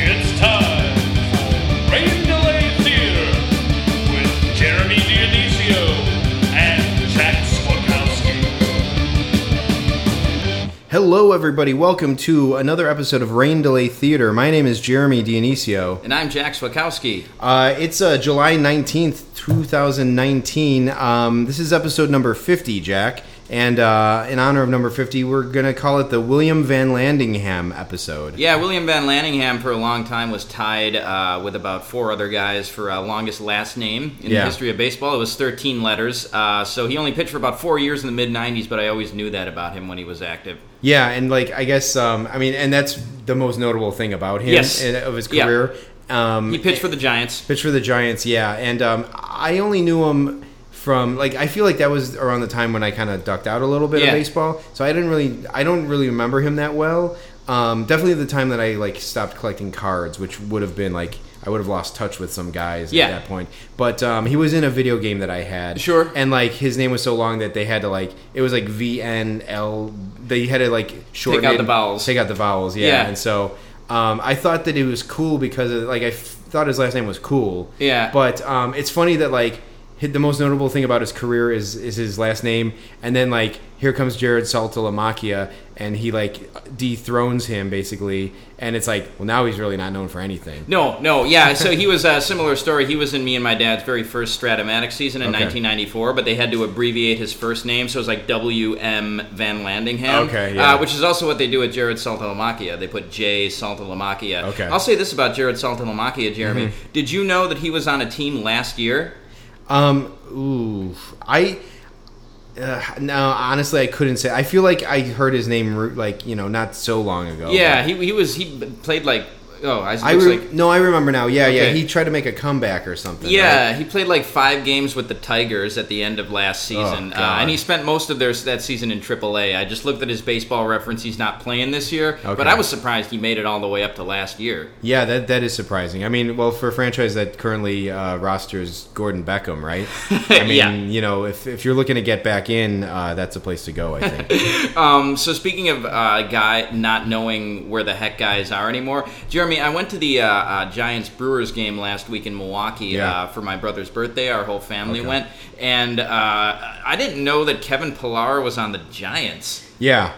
It's time for Rain Delay Theater with Jeremy Dionisio and Jack Swakowski. Hello, everybody. Welcome to another episode of Rain Delay Theater. My name is Jeremy Dionisio. And I'm Jack Swakowski. It's July 19th, 2019. This is episode number 50, Jack. And in honor of number 50, we're going to call it the William Van Landingham episode. Yeah, William Van Landingham for a long time was tied with about four other guys for longest last name in the history of baseball. It was 13 letters. So he only pitched for about 4 years in the mid-'90s, but I always knew that about him when he was active. Yeah, and like I guess and that's the most notable thing about him of his career. Yeah. He pitched for the Giants. Yeah, and I only knew him from I feel like that was around the time when I kind of ducked out a little bit of baseball, so I don't really remember him that well. Definitely the time that I stopped collecting cards, which would have been I would have lost touch with some guys at that point. But he was in a video game that I had. Sure. And, his name was so long that they had to, it was, VNL. They had to, shorten it. Take out the vowels. Yeah. And so I thought that it was cool because, I thought his last name was cool. Yeah. But it's funny that, the most notable thing about his career is his last name. And then, here comes Jarrod Saltalamacchia, and he, dethrones him, basically. And it's now he's really not known for anything. No, yeah. So he was a similar story. He was in me and my dad's very first Stratomatic season in 1994, but they had to abbreviate his first name, so it was W.M. Van Landingham, which is also what they do with Jarrod Saltalamacchia. They put J. Saltalamacchia. Okay. I'll say this about Jarrod Saltalamacchia, Jeremy. Mm-hmm. Did you know that he was on a team last year? No, honestly, I couldn't say. I feel like I heard his name not so long ago. Yeah, he played I remember now. Yeah, okay. He tried to make a comeback or something. Yeah, right? He played 5 games with the Tigers at the end of last season, and he spent most of that season in AAA. I just looked at his baseball reference. He's not playing this year, but I was surprised he made it all the way up to last year. Yeah, that is surprising. I mean, well, for a franchise that currently rosters Gordon Beckham, right? I mean, if you're looking to get back in, that's a place to go, I think. So speaking of guy not knowing where the heck guys are anymore, Jeremy, I went to the Giants-Brewers game last week in Milwaukee for my brother's birthday. Our whole family went. And I didn't know that Kevin Pillar was on the Giants. Yeah.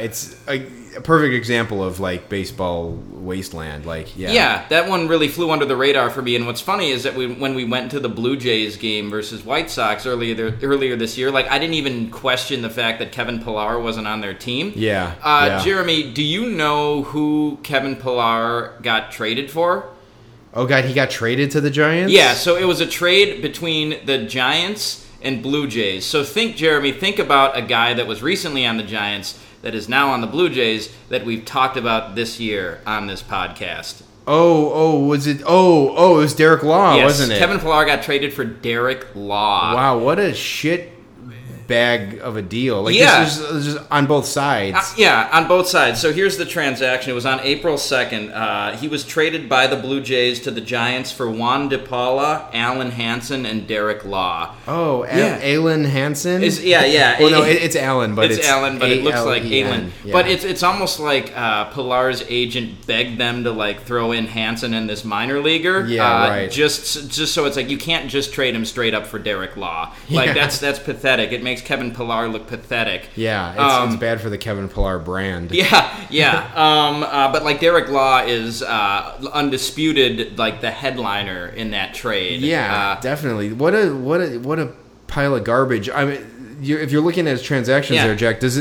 It's a perfect example of, baseball wasteland. Yeah, that one really flew under the radar for me. And what's funny is that when we went to the Blue Jays game versus White Sox earlier this year, I didn't even question the fact that Kevin Pillar wasn't on their team. Yeah. Jeremy, do you know who Kevin Pillar got traded for? Oh, God, he got traded to the Giants? Yeah, so it was a trade between the Giants and Blue Jays. So think about a guy that was recently on the Giants that is now on the Blue Jays that we've talked about this year on this podcast. It was Derek Lowe, wasn't it? Kevin Pillar got traded for Derek Lowe. Wow, what a shit bag of a deal. This is on both sides. On both sides. So here's the transaction. It was on April 2nd. He was traded by the Blue Jays to the Giants for Juan De Paula, Alan Hansen, and Derek Lowe. Oh, Alan Hansen? It's Alan, but it's Alan, but it looks like Alan. Yeah. But it's almost like Pillar's agent begged them to throw in Hansen and this minor leaguer. Yeah, right. Just so it's you can't just trade him straight up for Derek Lowe. That's pathetic. It makes Kevin Pillar look pathetic. Yeah, it's bad for the Kevin Pillar brand. But Derek Lowe is undisputed the headliner in that trade. Yeah, definitely. What a pile of garbage. I mean, if you're looking at his transactions there, Jack, does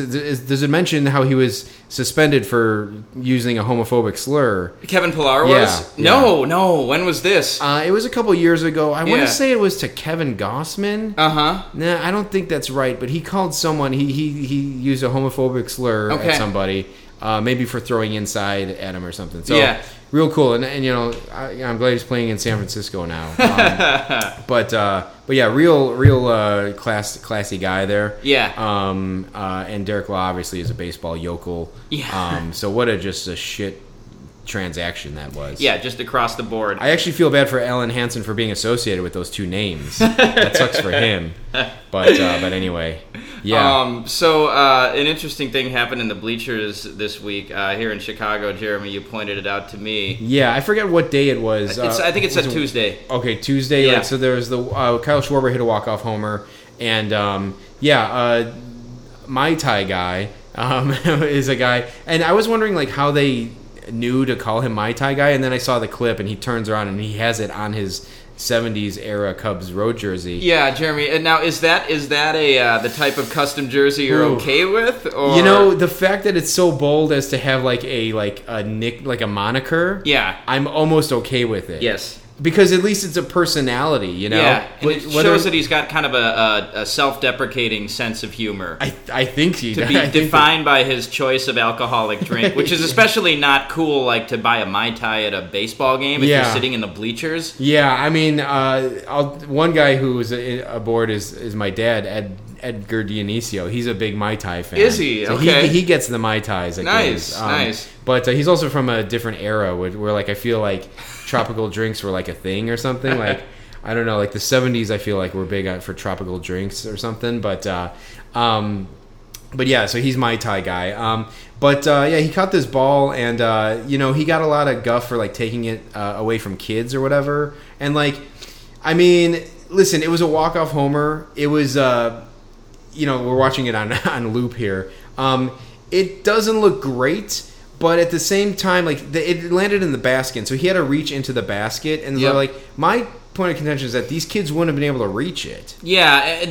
it mention how he was suspended for using a homophobic slur? Kevin Pillar was? Yeah. No. When was this? It was a couple years ago. I want to say it was to Kevin Gausman. Uh-huh. Nah, I don't think that's right, but he called someone. He used a homophobic slur at somebody, maybe for throwing inside at him or something. So, real cool. And I'm glad he's playing in San Francisco now. But yeah, real classy guy there. Yeah. And Derek Lowe obviously is a baseball yokel. Yeah. So what a shit transaction that was. Yeah, just across the board. I actually feel bad for Alan Hansen for being associated with those two names. That sucks for him. But anyway, yeah. So an interesting thing happened in the bleachers this week here in Chicago. Jeremy, you pointed it out to me. Yeah, I forget what day it was. I think it's a Tuesday. Okay, Tuesday. Yeah. Like, so there was the Kyle Schwarber hit a walk-off homer, and Mai Tai guy is a guy, and I was wondering like how they knew to call him Mai Tai guy, and then I saw the clip, and he turns around and he has it on his 70s era Cubs road jersey. Yeah, Jeremy. And now is that a the type of custom jersey you're okay with? Or? You know, the fact that it's so bold as to have like a nick, like a moniker. Yeah, I'm almost okay with it. Yes. Because at least it's a personality, you know? Yeah, and it shows that he's got kind of a self-deprecating sense of humor. I think he does. To be defined by his choice of alcoholic drink, which is especially not cool, like, to buy a Mai Tai at a baseball game if you're sitting in the bleachers. Yeah, I mean, one guy who was aboard is my dad, Edgar Dionisio. He's a big Mai Tai fan. Is he? So okay. He gets the Mai Tais. Nice. But he's also from a different era where like, I feel like tropical drinks were like a thing or something. Like, I don't know, like the 70s, I feel like were big for tropical drinks or something. But yeah, so he's Mai Tai guy. He caught this ball, and, he got a lot of guff for like taking it away from kids or whatever. And like, I mean, listen, it was a walk-off homer. It was... we're watching it on loop here. It doesn't look great, but at the same time, like it landed in the basket, so he had to reach into the basket, and yep. Like my point of contention is that these kids wouldn't have been able to reach it. Yeah,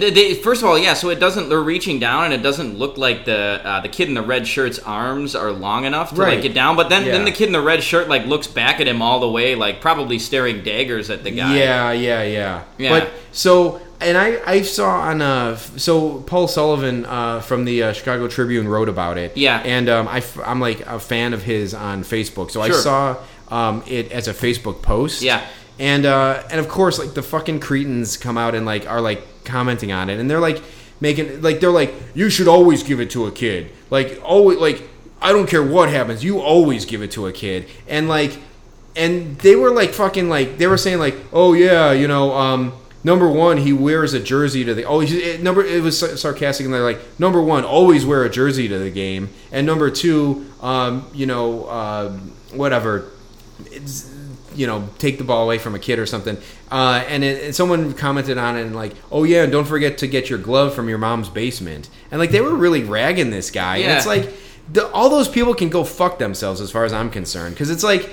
first of all, yeah. So it doesn't. They're reaching down, and it doesn't look like the kid in the red shirt's arms are long enough to like get down. But then the kid in the red shirt like looks back at him all the way, like probably staring daggers at the guy. Yeah. But so. And I saw on Paul Sullivan from the Chicago Tribune wrote about it. Yeah. And I'm like a fan of his on Facebook, so sure. I saw it as a Facebook post. Yeah. And of course, like the fucking cretins come out and like are like commenting on it, and they're like making like they're like you should always give it to a kid, like always, like I don't care what happens, you always give it to a kid, and like and they were like fucking like they were saying like oh yeah you know. Number one, he wears a jersey to the... Oh, it was sarcastic, and they're like, number one, always wear a jersey to the game. And number two, whatever. It's, take the ball away from a kid or something. And someone commented on it and like, oh, yeah, and don't forget to get your glove from your mom's basement. And, like, they were really ragging this guy. Yeah. And it's like, all those people can go fuck themselves as far as I'm concerned. Because it's like...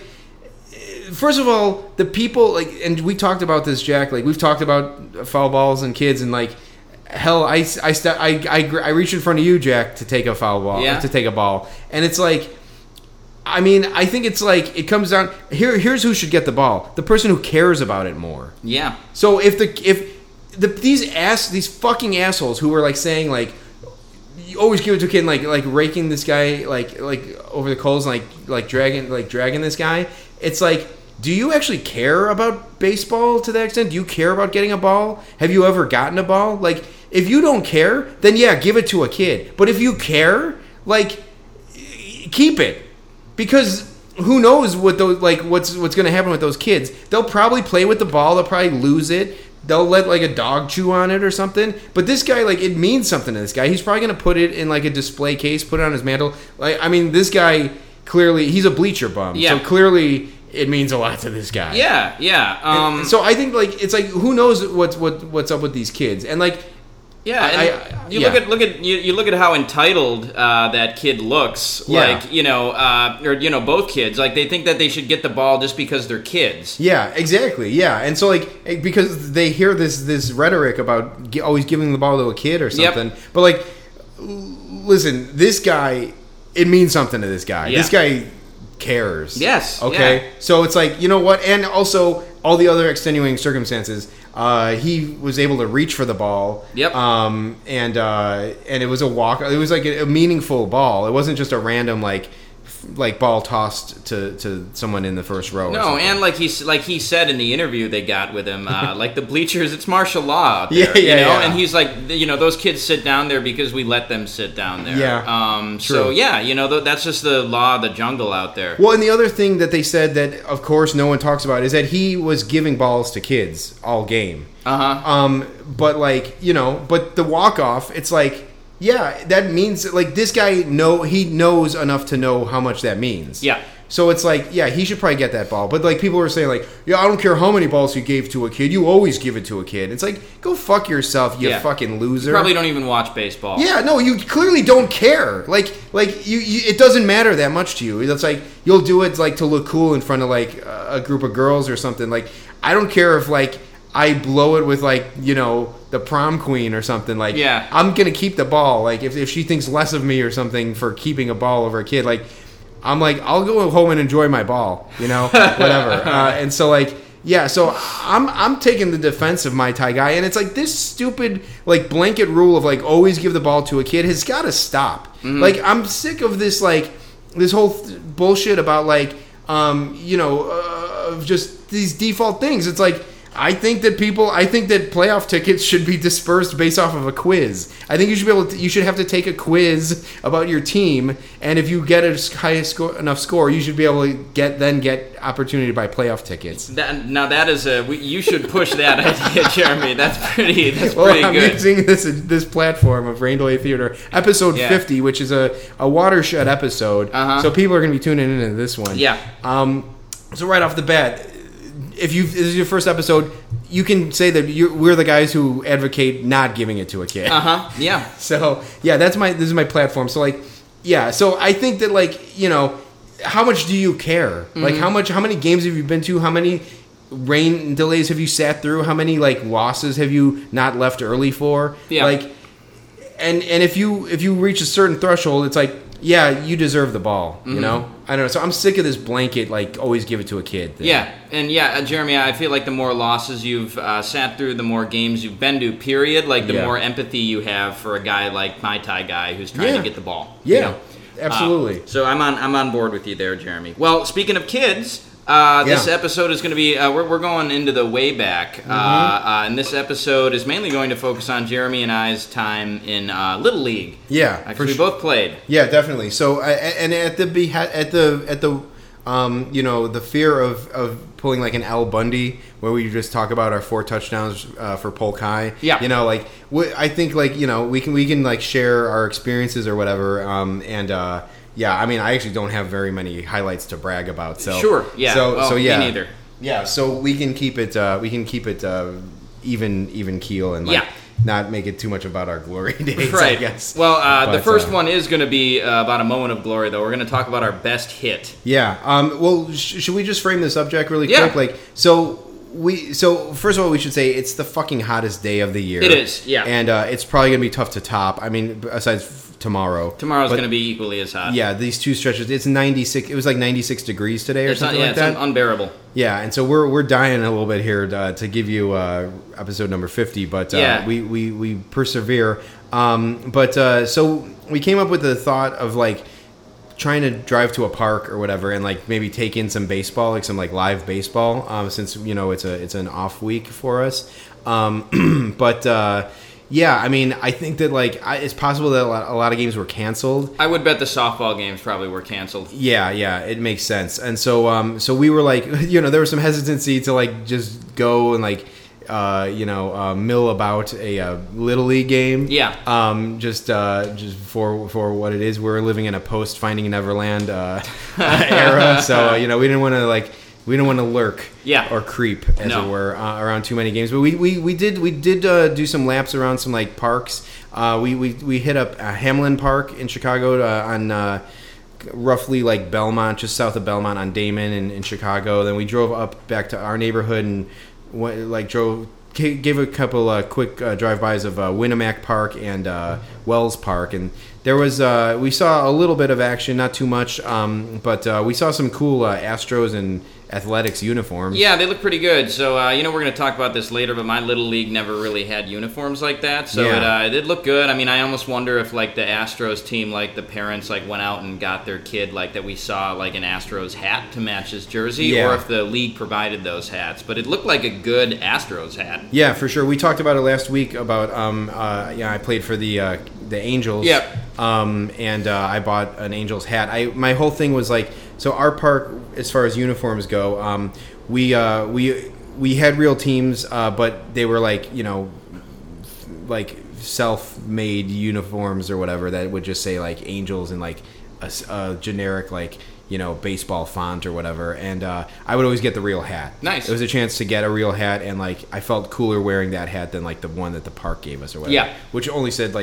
First of all, the people, like, and we talked about this, Jack, like, we've talked about foul balls and kids, and, like, hell, I reached in front of you, Jack, to take a foul ball, to take a ball, and it's like, I mean, I think it's like, it comes down, here's who should get the ball, the person who cares about it more. Yeah. So if these fucking assholes who were, like, saying, like, you always give it to a kid, and, like raking this guy, like, over the coals, and, like dragging this guy, it's like, do you actually care about baseball to that extent? Do you care about getting a ball? Have you ever gotten a ball? Like, if you don't care, then yeah, give it to a kid. But if you care, like, keep it. Because who knows what those, like, what's going to happen with those kids. They'll probably play with the ball. They'll probably lose it. They'll let, like, a dog chew on it or something. But this guy, like, it means something to this guy. He's probably going to put it in, like, a display case, put it on his mantle. Like, I mean, this guy... Clearly, he's a bleacher bum, yeah. So clearly it means a lot to this guy. Yeah, yeah. So I think, like, it's like, who knows what's up with these kids? And, like... Yeah, look at how entitled that kid looks. Yeah. Like, both kids. Like, they think that they should get the ball just because they're kids. Yeah, exactly. Yeah, and so like because they hear this rhetoric about always giving the ball to a kid or something. Yep. But like, listen, this guy. It means something to this guy. Yeah. This guy cares. Yes. Okay? Yeah. So it's like, you know what? And also, all the other extenuating circumstances, he was able to reach for the ball. Yep. And it was a walk. It was like a meaningful ball. It wasn't just a random, like, like ball tossed to someone in the first row. No, and like he said in the interview they got with him, like the bleachers, it's martial law out there, yeah. And he's like, you know, those kids sit down there because we let them sit down there. Yeah. True. So yeah, you know, that's just the law of the jungle out there. Well, and the other thing that they said that of course no one talks about is that he was giving balls to kids all game. Uh-huh. But like, you know, but the walk off, it's like, yeah, that means, like, this guy, he knows enough to know how much that means. Yeah. So it's like, yeah, he should probably get that ball. But, like, people were saying, like, yeah, I don't care how many balls you gave to a kid. You always give it to a kid. It's like, go fuck yourself, you fucking loser. You probably don't even watch baseball. Yeah, no, you clearly don't care. Like you it doesn't matter that much to you. It's like, you'll do it, like, to look cool in front of, like, a group of girls or something. Like, I don't care if, like, I blow it with, like, you know, the prom queen or something. Like, yeah. I'm going to keep the ball. Like, if she thinks less of me or something for keeping a ball over a kid, like, I'm like, I'll go home and enjoy my ball, you know, whatever. And so, like, yeah, so I'm taking the defense of my Thai guy. And it's like this stupid, like, blanket rule of, like, always give the ball to a kid has got to stop. Mm-hmm. Like, I'm sick of this, like, this whole bullshit about, like, you know, just these default things. It's like, I think that playoff tickets should be dispersed based off of a quiz. I think you should have to take a quiz about your team, and if you get a high enough score, you should be able to get opportunity to buy playoff tickets. You should push that idea, Jeremy. That's pretty good. Well, I'm using this platform of Rain Delay Theater, episode 50, which is a watershed episode, so people are going to be tuning into this one. Yeah. So right off the bat, if this is your first episode, you can say that we're the guys who advocate not giving it to a kid. Yeah. So yeah, this is my platform. So like, yeah. So I think that, like, you know, how much do you care? Mm-hmm. Like how many games have you been to? How many rain delays have you sat through? How many, like, losses have you not left early for? Yeah. Like, and if you reach a certain threshold, it's like, yeah, you deserve the ball, you know? I don't know. So I'm sick of this blanket, like, always give it to a kid thing. Yeah. And, yeah, Jeremy, I feel like the more losses you've sat through, the more games you've been to, period, like, the more empathy you have for a guy like my Thai guy who's trying to get the ball. Yeah, you know? Absolutely. So I'm on board with you there, Jeremy. Well, speaking of kids, this episode is going to be, we're going into the way back, and this episode is mainly going to focus on Jeremy and I's time in Little League. Yeah, because we both played. Yeah, definitely. So, and at the you know, the fear of pulling like an Al Bundy, where we just talk about our 4 touchdowns for Polk High. Yeah, you know, like I think, like, you know, we can like share our experiences or whatever, yeah, I mean, I actually don't have very many highlights to brag about. So. Sure. Yeah. So yeah. Me neither. Yeah. So we can keep it. Even keel and like not make it too much about our glory days. Right. I guess. Well, the first one is going to be about a moment of glory, though. We're going to talk about our best hit. Yeah. Well, should we just frame the subject really quick? Like, so first of all, we should say it's the fucking hottest day of the year. It is. Yeah. And it's probably going to be tough to top. I mean, besides tomorrow. Tomorrow's going to be equally as hot. Yeah, these two stretches. It's 96. It was like 96 degrees today, or it's something like that. It's unbearable. Yeah, and so we're dying a little bit here to give you episode number 50, but we persevere. So we came up with the thought of like trying to drive to a park or whatever, and like maybe take in some baseball, like some like live baseball, since you know it's an off week for us, but. Yeah, I mean, I think that, like, it's possible that a lot of games were canceled. I would bet the softball games probably were canceled. Yeah, it makes sense. And so so we were like, you know, there was some hesitancy to, like, just go and, like, you know, mill about a Little League game. Yeah. Just for what it is. We're living in a post-Finding Neverland era, so, you know, we didn't want to, like... We don't want to lurk or creep, as it were, around too many games. But we did do some laps around some, like, parks. We hit up Hamlin Park in Chicago on roughly, like, Belmont, just south of Belmont on Damon in Chicago. Then we drove up back to our neighborhood and, gave a couple quick drive-bys of Winnemac Park and Wells Park. And there was we saw a little bit of action, not too much, but we saw some cool Astros and athletics uniforms. Yeah, they look pretty good. So, we're going to talk about this later, but my little league never really had uniforms like that. So it did look good. I mean, I almost wonder if, the Astros team, the parents, went out and got their kid, that we saw, an Astros hat to match his jersey, or if the league provided those hats. But it looked like a good Astros hat. Yeah, for sure. We talked about it last week about, I played for the Angels. Yep. And I bought an Angels hat. My whole thing was so our park, as far as uniforms go, we had real teams, but they were self-made uniforms or whatever that would just say Angels in a generic baseball font or whatever. And I would always get the real hat. Nice. It was a chance to get a real hat, and I felt cooler wearing that hat than the one that the park gave us or whatever. Yeah. Which only said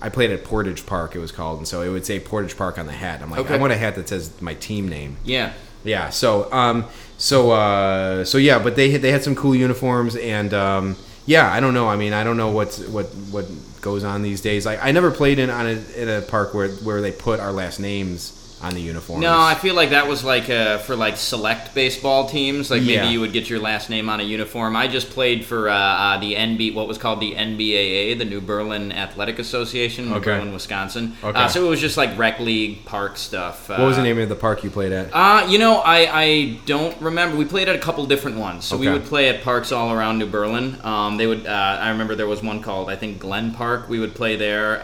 I played at Portage Park, it was called, and so it would say Portage Park on the hat. I'm okay. I want a hat that says my team name. Yeah. Yeah, but they had some cool uniforms, and I don't know. I mean, I don't know what goes on these days. I never played in a park where they put our last names on the uniform. No, I feel that was for select baseball teams. Maybe you would get your last name on a uniform. I just played for what was called the NBAA, the New Berlin Athletic Association, Berlin, Wisconsin. Okay. So it was just rec league park stuff. What was the name of the park you played at? I don't remember. We played at a couple different ones. So we would play at parks all around New Berlin. They would. I remember there was one called, I think, Glen Park. We would play there.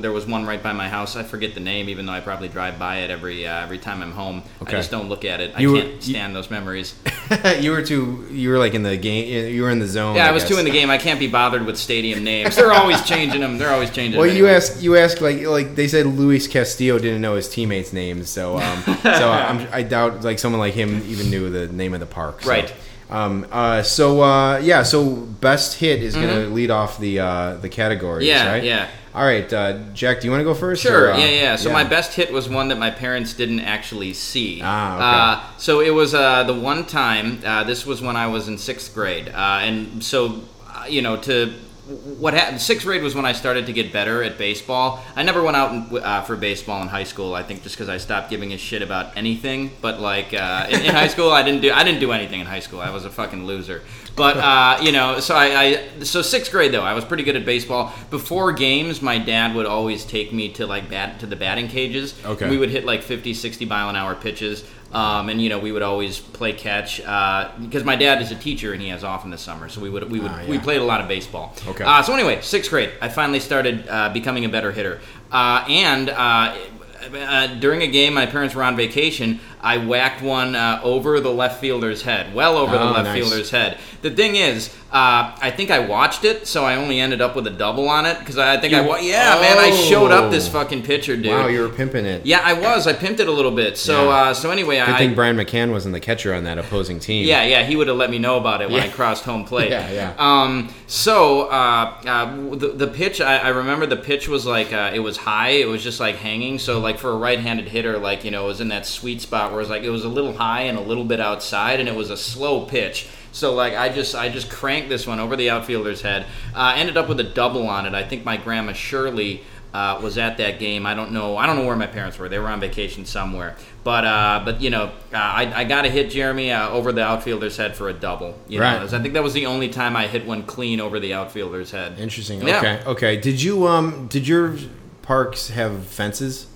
There was one right by my house. I forget the name, even though I probably drive by it every time I'm home. Okay. I just don't look at it. I can't stand those memories. You were in the game. You were in the zone. Yeah, I was too in the game. I can't be bothered with stadium names. They're always changing them. Well, anyway. you asked they said Luis Castillo didn't know his teammates' names, so I doubt someone like him even knew the name of the park. So. Right. So best hit is going to lead off the categories, right? Yeah. All right, Jack, do you want to go first? Sure, or, So my best hit was one that my parents didn't actually see. Ah, okay. So it was the one time, this was when I was in 6th grade. And so, what happened, 6th grade was when I started to get better at baseball. I never went out for baseball in high school, I think just because I stopped giving a shit about anything. But in high school, I didn't do anything in high school. I was a fucking loser. But, so 6th grade, though, I was pretty good at baseball. Before games, my dad would always take me to, to the batting cages. Okay. We would hit, 50, 60-mile-an-hour pitches. And, we would always play catch. Because my dad is a teacher, and he has off in the summer. So we played a lot of baseball. Okay. So anyway, 6th grade, I finally started becoming a better hitter. During a game, my parents were on vacation. I whacked one over the left fielder's head, fielder's head. The thing is, I think I watched it, so I only ended up with a double on it because I showed up this fucking pitcher, dude. Wow, you were pimping it. Yeah, I was. I pimped it a little bit. So, so anyway, I think Brian McCann wasn't the catcher on that opposing team. Yeah, he would have let me know about it when I crossed home plate. Yeah. The pitch, I remember the pitch was it was high. It was just hanging. So for a right-handed hitter, it was in that sweet spot. Where it was a little high and a little bit outside, and it was a slow pitch. So I just cranked this one over the outfielder's head. Ended up with a double on it. I think my grandma Shirley was at that game. I don't know where my parents were. They were on vacation somewhere. But I got to hit Jeremy over the outfielder's head for a double. Right. I think that was the only time I hit one clean over the outfielder's head. Interesting. Yeah. Okay. Did you did your parks have fences?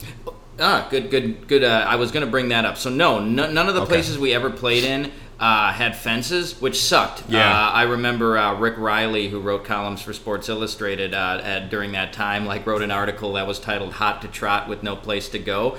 Ah, good. I was going to bring that up. So none of the places we ever played in had fences, which sucked. Yeah. I remember Rick Riley, who wrote columns for Sports Illustrated during that time, wrote an article that was titled "Hot to Trot with No Place to Go,"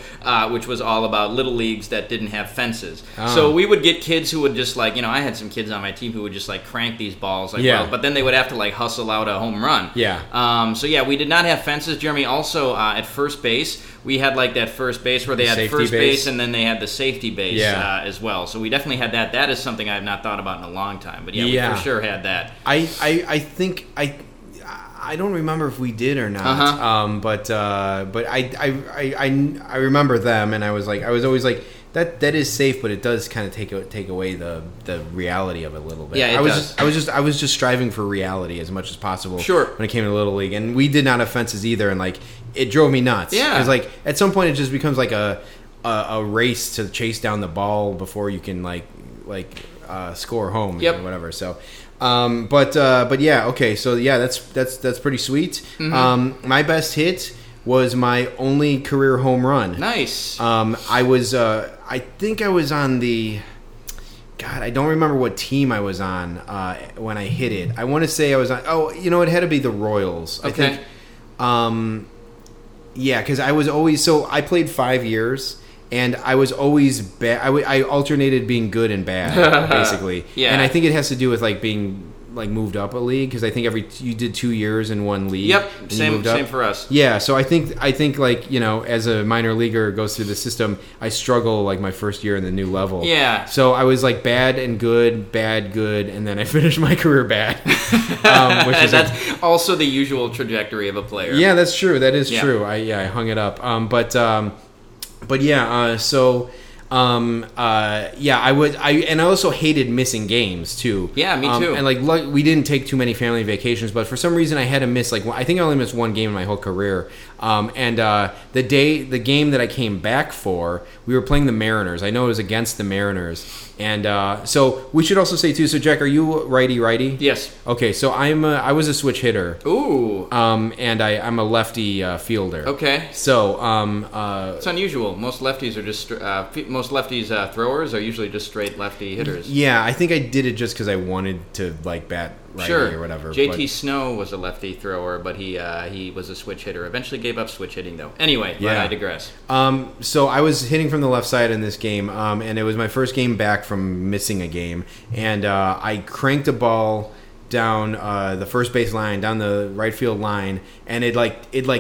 which was all about little leagues that didn't have fences. Oh. So we would get kids who would just I had some kids on my team who would just crank these balls, well, but then they would have to hustle out a home run. Yeah. We did not have fences. Jeremy also at first base. We had that first base where they had first base and then they had the safety base as well. So we definitely had that. That is something I have not thought about in a long time. But we for sure had that. I think I don't remember if we did or not. Uh-huh. But I remember them and I was always that is safe, but it does kind of take away the reality of it a little bit. Yeah, I was just striving for reality as much as possible. Sure. When it came to Little League, and we did not have fences either, and it drove me nuts. Yeah. Because at some point it just becomes a race to chase down the ball before you can like score home or whatever. So, but yeah, okay. So yeah, that's pretty sweet. Mm-hmm. My best hit was my only career home run. Nice. I was I think I was on the. God, I don't remember what team I was on when I hit it. I want to say I was on... Oh, you know, it had to be the Royals. Okay. I think, yeah, because I was always... So I played 5 years, and I was always bad. I alternated being good and bad, basically. Yeah. And I think it has to do with, like, being... like moved up a league, because I think you did 2 years in one league. Yep, same for us. Yeah, so I think like, you know, as a minor leaguer goes through the system, I struggle like my first year in the new level. Yeah. So I was like bad and good, bad, good, and then I finished my career bad. Which is that's also the usual trajectory of a player. Yeah, that's true. That is true. I hung it up. But yeah, so. Yeah, I would. I also hated missing games too. Yeah, me too. And like we didn't take too many family vacations, but for some reason I had to miss. Like I think I only missed one game in my whole career. And the game that I came back for, we were playing the Mariners. I know it was against the Mariners, and so we should also say too. So Jack, are you righty? Yes. Okay, so I was a switch hitter. Ooh. And I'm a lefty fielder. Okay. So it's unusual. Most lefties are just throwers are usually just straight lefty hitters. Yeah, I think I did it just because I wanted to like bat. Sure. Or whatever. JT Snow was a lefty thrower, but he was a switch hitter. Eventually gave up switch hitting, though. Anyway, yeah. I digress. So I was hitting from the left side in this game, and it was my first game back from missing a game. And I cranked a ball down the first base line, down the right field line, and it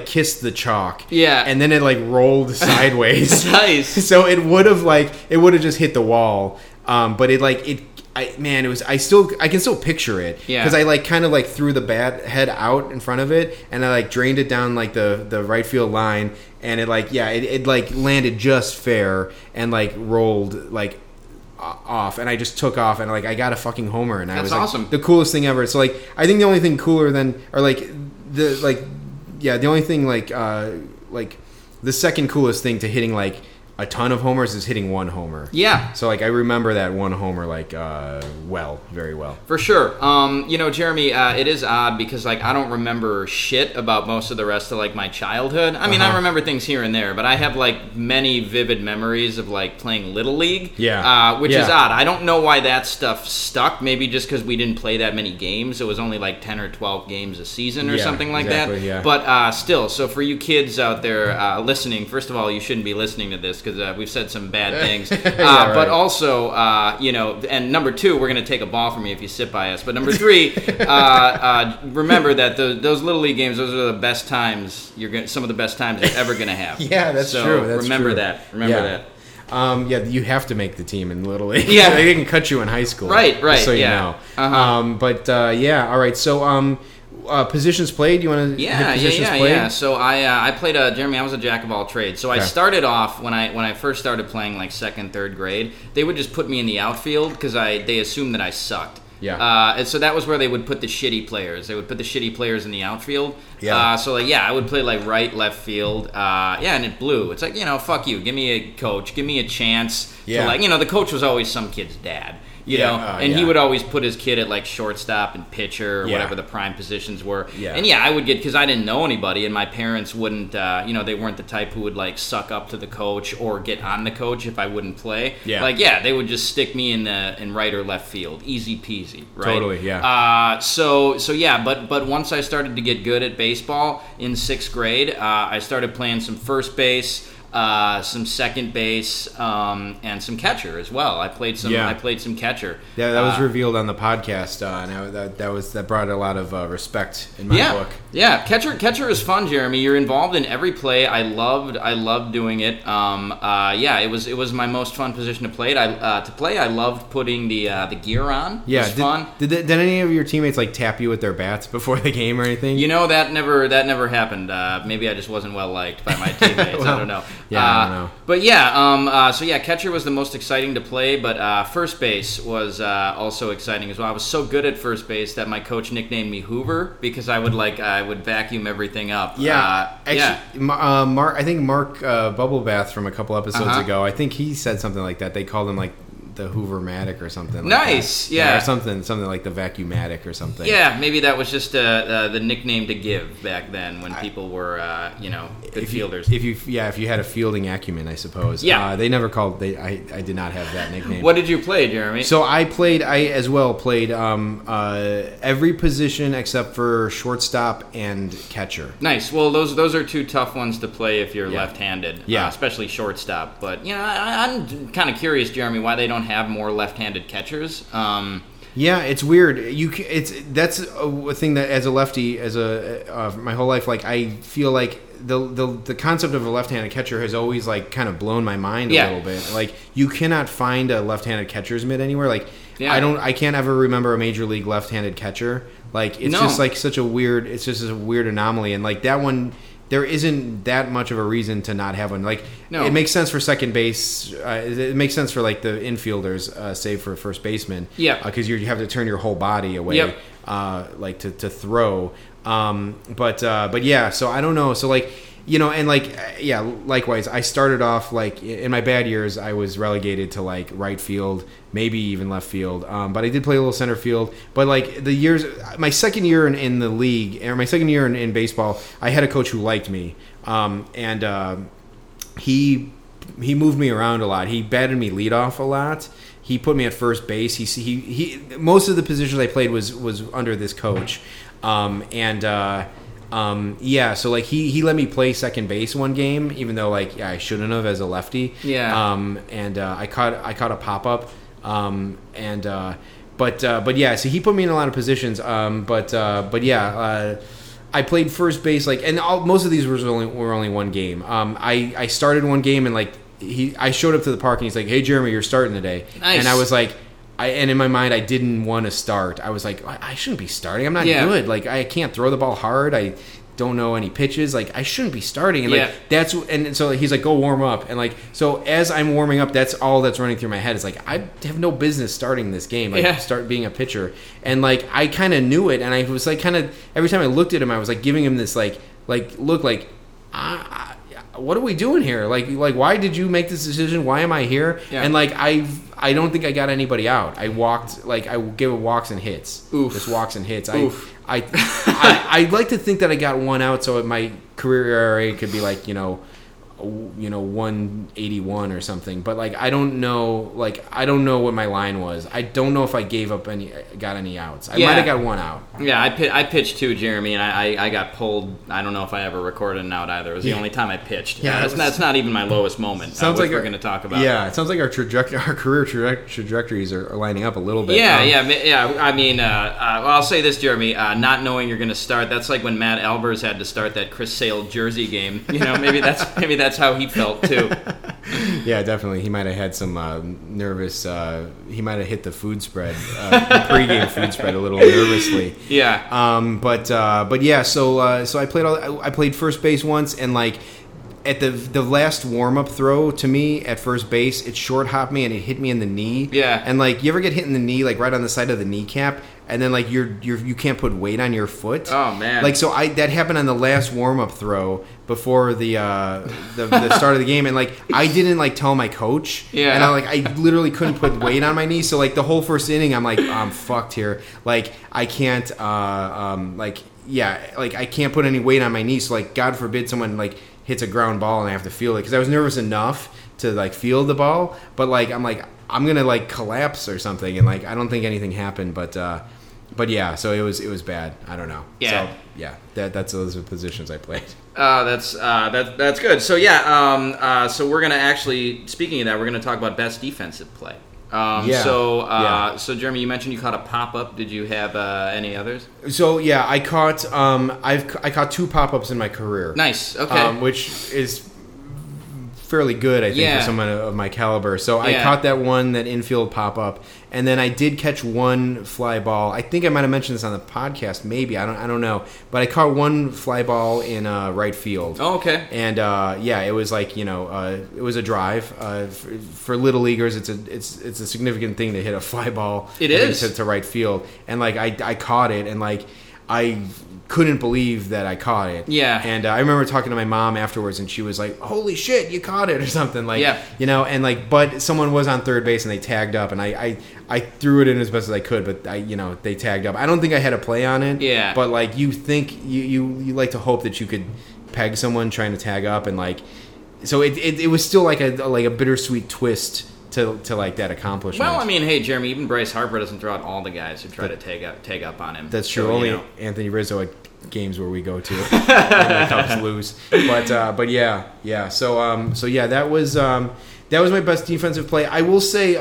kissed the chalk. Yeah. And then it like rolled sideways. Nice. So it would have just hit the wall. But I can still picture it, because I like kind of like threw the bat head out in front of it, and I like drained it down like the right field line, and it like it like landed just fair and like rolled like off, and I just took off, and like I got a fucking homer, and I was like, awesome. The coolest thing ever. So like I think the only thing cooler than or like the like yeah the only thing like the second coolest thing to hitting like a ton of homers is hitting one homer. Yeah. So, like, I remember that one homer, like, very well. For sure. You know, Jeremy, it is odd because, like, I don't remember shit about most of the rest of, like, my childhood. I mean, I remember things here and there, but I have, like, many vivid memories of, like, playing Little League. Yeah. Which is odd. I don't know why that stuff stuck. Maybe just because we didn't play that many games. It was only, like, 10 or 12 games a season or something like that. Yeah. But still, so for you kids out there listening, first of all, you shouldn't be listening to this, because we've said some bad things. Right. But also, you know, and number two, we're going to take a ball from you if you sit by us. But number three, remember that those Little League games, those are the best times, some of the best times you're ever going to have. Yeah, that's true. That's remember true. That. Remember that. Yeah, you have to make the team in Little League. Yeah. They didn't cut you in high school. Right, just so you know. Uh-huh. But, yeah, all right, so... positions played? You want to hit positions played? Yeah. So I played Jeremy. I was a jack of all trades. So I started off when I first started playing like second, third grade. They would just put me in the outfield because they assumed that I sucked. Yeah. And so that was where they would put the shitty players. They would put the shitty players in the outfield. Yeah. So like I would play like right, left field. And it blew. It's like, you know, fuck you. Give me a coach. Give me a chance. Yeah. To, like, you know, the coach was always some kid's dad. You know, and he would always put his kid at, like, shortstop and pitcher or whatever the prime positions were. Yeah. And, I would get, because I didn't know anybody, and my parents wouldn't, you know, they weren't the type who would, like, suck up to the coach or get on the coach if I wouldn't play. Yeah. Like, they would just stick me in right or left field. Easy peasy, right? Totally, yeah. But once I started to get good at baseball in sixth grade, I started playing some first base, some second base, and some catcher as well. I played some catcher. Yeah, that was revealed on the podcast, and that brought a lot of respect in my book. Yeah, catcher is fun, Jeremy. You're involved in every play. I loved doing it. It was my most fun position to play. I loved putting the gear on. Yeah, it was fun. Did any of your teammates like tap you with their bats before the game or anything? You know, that never happened. Maybe I just wasn't well liked by my teammates. Well, I don't know. Yeah, I don't know. But catcher was the most exciting to play, but first base was also exciting as well. I was so good at first base that my coach nicknamed me Hoover because I would vacuum everything up. Yeah, Mark Bubblebath from a couple episodes ago, I think he said something like that. They called him like the Hoovermatic or something. Like nice, that. Yeah. Or something like the Vacuumatic or something. Yeah, maybe that was just the nickname to give back then when people were, good fielders. If you had a fielding acumen, I suppose. Yeah. I did not have that nickname. What did you play, Jeremy? So I played every position except for shortstop and catcher. Nice. Well, those are two tough ones to play if you're left-handed. Yeah. Especially shortstop. But, I'm kind of curious, Jeremy, why they don't have more left-handed catchers. Yeah, it's weird. That's a thing that as a lefty, my whole life, like I feel like the concept of a left-handed catcher has always like kind of blown my mind a little bit. Like you cannot find a left-handed catcher's mitt anywhere. Like I can't ever remember a major league left-handed catcher. Like it's just like such a weird. It's just a weird anomaly, and like that one. There isn't that much of a reason to not have one. Like, It makes sense for second base. It makes sense for like the infielders, save for first baseman. Yeah, because you have to turn your whole body away, like to throw. But yeah. So I don't know. So like. Likewise, I started off, like, in my bad years, I was relegated to, like, right field, maybe even left field. But I did play a little center field. But, like, my second year in the league, or my second year in baseball, I had a coach who liked me. He moved me around a lot. He batted me leadoff a lot. He put me at first base. He most of the positions I played was under this coach. So like he let me play second base one game, even though like I shouldn't have as a lefty. Yeah. I caught a pop up. So he put me in a lot of positions. I played first base like, and most of these were only one game. I started one game and like I showed up to the park and he's like, "Hey Jeremy, you're starting today." Nice. And I was like. And in my mind, I didn't want to start. I was like, I shouldn't be starting. I'm not good. Like, I can't throw the ball hard. I don't know any pitches. Like, I shouldn't be starting. And so he's like, go warm up. And like, so as I'm warming up, that's all that's running through my head. It's like, I have no business starting this game. Like, start being a pitcher. And like, I kind of knew it. And I was like, kind of every time I looked at him, I was like giving him this like look, like what are we doing here? Like, why did you make this decision? Why am I here? Yeah. And like, I don't think I got anybody out. I walked, like, I gave walks and hits. Oof. Just walks and hits. Oof. I'd like to think that I got one out, so my career ERA could be like, 181 or something. But like, I don't know what my line was. I don't know if I gave up got any outs. I might have got one out. Yeah, I pitched too, Jeremy, and I got pulled. I don't know if I ever recorded an out either. It was the only time I pitched. Yeah, that's not even my lowest moment. Sounds like we're going to talk about. Yeah, it sounds like our career trajectories are lining up a little bit. Yeah. I mean, I'll say this, Jeremy. Not knowing you're going to start, that's like when Matt Albers had to start that Chris Sale jersey game. Maybe that's. That's how he felt too. Yeah, definitely. He might have had some nervous. He might have hit the food spread, the pregame food spread, a little nervously. Yeah. So I played. I played first base once, and like at the last warm up throw to me at first base, it short hopped me and it hit me in the knee. Yeah. And like, you ever get hit in the knee, like right on the side of the kneecap? And then like you can't put weight on your foot. Oh man! Like so, that happened on the last warm up throw before the start of the game, and like I didn't like tell my coach. Yeah. And I literally couldn't put weight on my knee, so like the whole first inning, I'm like I'm fucked here. Like I can't I can't put any weight on my knee. So like God forbid someone like hits a ground ball and I have to field it because I was nervous enough to like field the ball, but like I'm gonna like collapse or something, and like I don't think anything happened, but yeah, so it was bad. I don't know. Yeah. So, yeah, that's those are the positions I played. That's good. So yeah, so we're gonna actually, speaking of that, we're gonna talk about best defensive play. So Jeremy, you mentioned you caught a pop up. Did you have any others? So yeah, I caught I caught two pop ups in my career. Nice. Okay. Which is fairly good, I think, for someone of my caliber. So I caught that infield pop-up, and then I did catch one fly ball. I think I might have mentioned this on the podcast, maybe. I don't know. But I caught one fly ball in right field. Oh, okay. And, it was like, it was a drive. For little leaguers, it's a significant thing to hit a fly ball. It is. To right field. And, like, I caught it, and, like, I couldn't believe that I caught it. Yeah. And I remember talking to my mom afterwards, and she was like, holy shit, you caught it or something. Like, yeah. You know, and like, but someone was on third base and they tagged up, and I threw it in as best as I could, but they tagged up. I don't think I had a play on it. Yeah. But like, you think you like to hope that you could peg someone trying to tag up, and like, so it was still like a bittersweet twist to like that accomplishment. Well, I mean, hey, Jeremy, even Bryce Harper doesn't throw out all the guys who try to take up on him. That's true. So, only Anthony Rizzo at games where we go to and the Cubs lose. But yeah. So yeah, that was my best defensive play. I will say,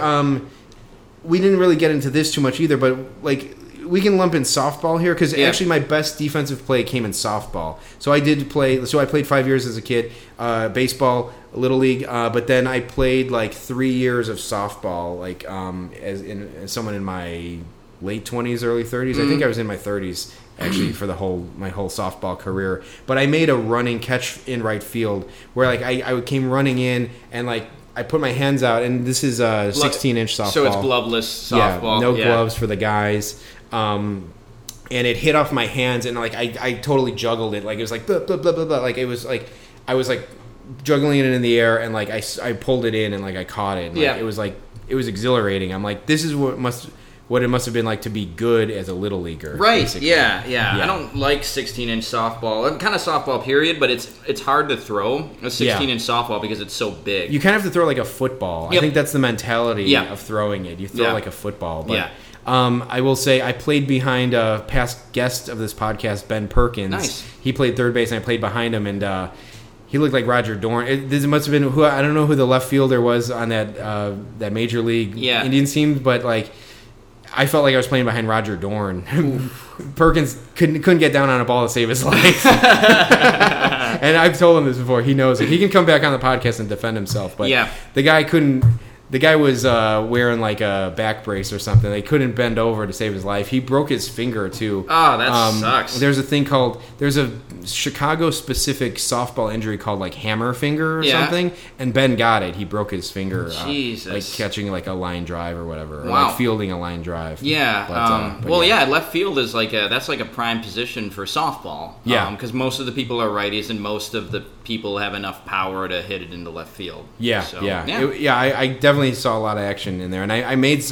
we didn't really get into this too much either, but like, we can lump in softball here because actually my best defensive play came in softball. So I played 5 years as a kid, baseball, little league, but then I played like 3 years of softball, like as someone in my late 20s, early 30s. Mm-hmm. I think I was in my 30s actually for my whole softball career. But I made a running catch in right field where like I came running in and like I put my hands out, and this is a 16-inch softball. So it's gloveless softball. Yeah, no gloves for the guys. And it hit off my hands, and like I totally juggled it. Like it was like blah, blah, blah, blah, blah. Like it was like I was like juggling it in the air, and like I pulled it in, and like I caught it. And, yeah. It was exhilarating. I'm like, this is what it must have been like to be good as a little leaguer. Right. Basically. Yeah. I don't like 16-inch softball. Kind of softball period, but it's hard to throw a 16-inch softball because it's so big. You kind of have to throw like a football. Yep. I think that's the mentality of throwing it. You throw like a football. But I will say I played behind a past guest of this podcast, Ben Perkins. Nice. He played third base, and I played behind him, and he looked like Roger Dorn. This must have been I don't know who the left fielder was on that Major League Indians team, but like I felt like I was playing behind Roger Dorn. Perkins couldn't get down on a ball to save his life. And I've told him this before. He knows it. He can come back on the podcast and defend himself, but the guy couldn't. The guy was wearing like a back brace or something. They couldn't bend over to save his life. He broke his finger too. Oh, that sucks. There's a Chicago specific softball injury called like hammer finger or something. And Ben got it. He broke his finger. Jesus. Like catching like a line drive or whatever. Or like fielding a line drive. Yeah. Left field is like that's like a prime position for softball. Yeah. Because most of the people are righties, and most of the people have enough power to hit it into left field. Yeah. So, yeah. I definitely saw a lot of action in there, and I made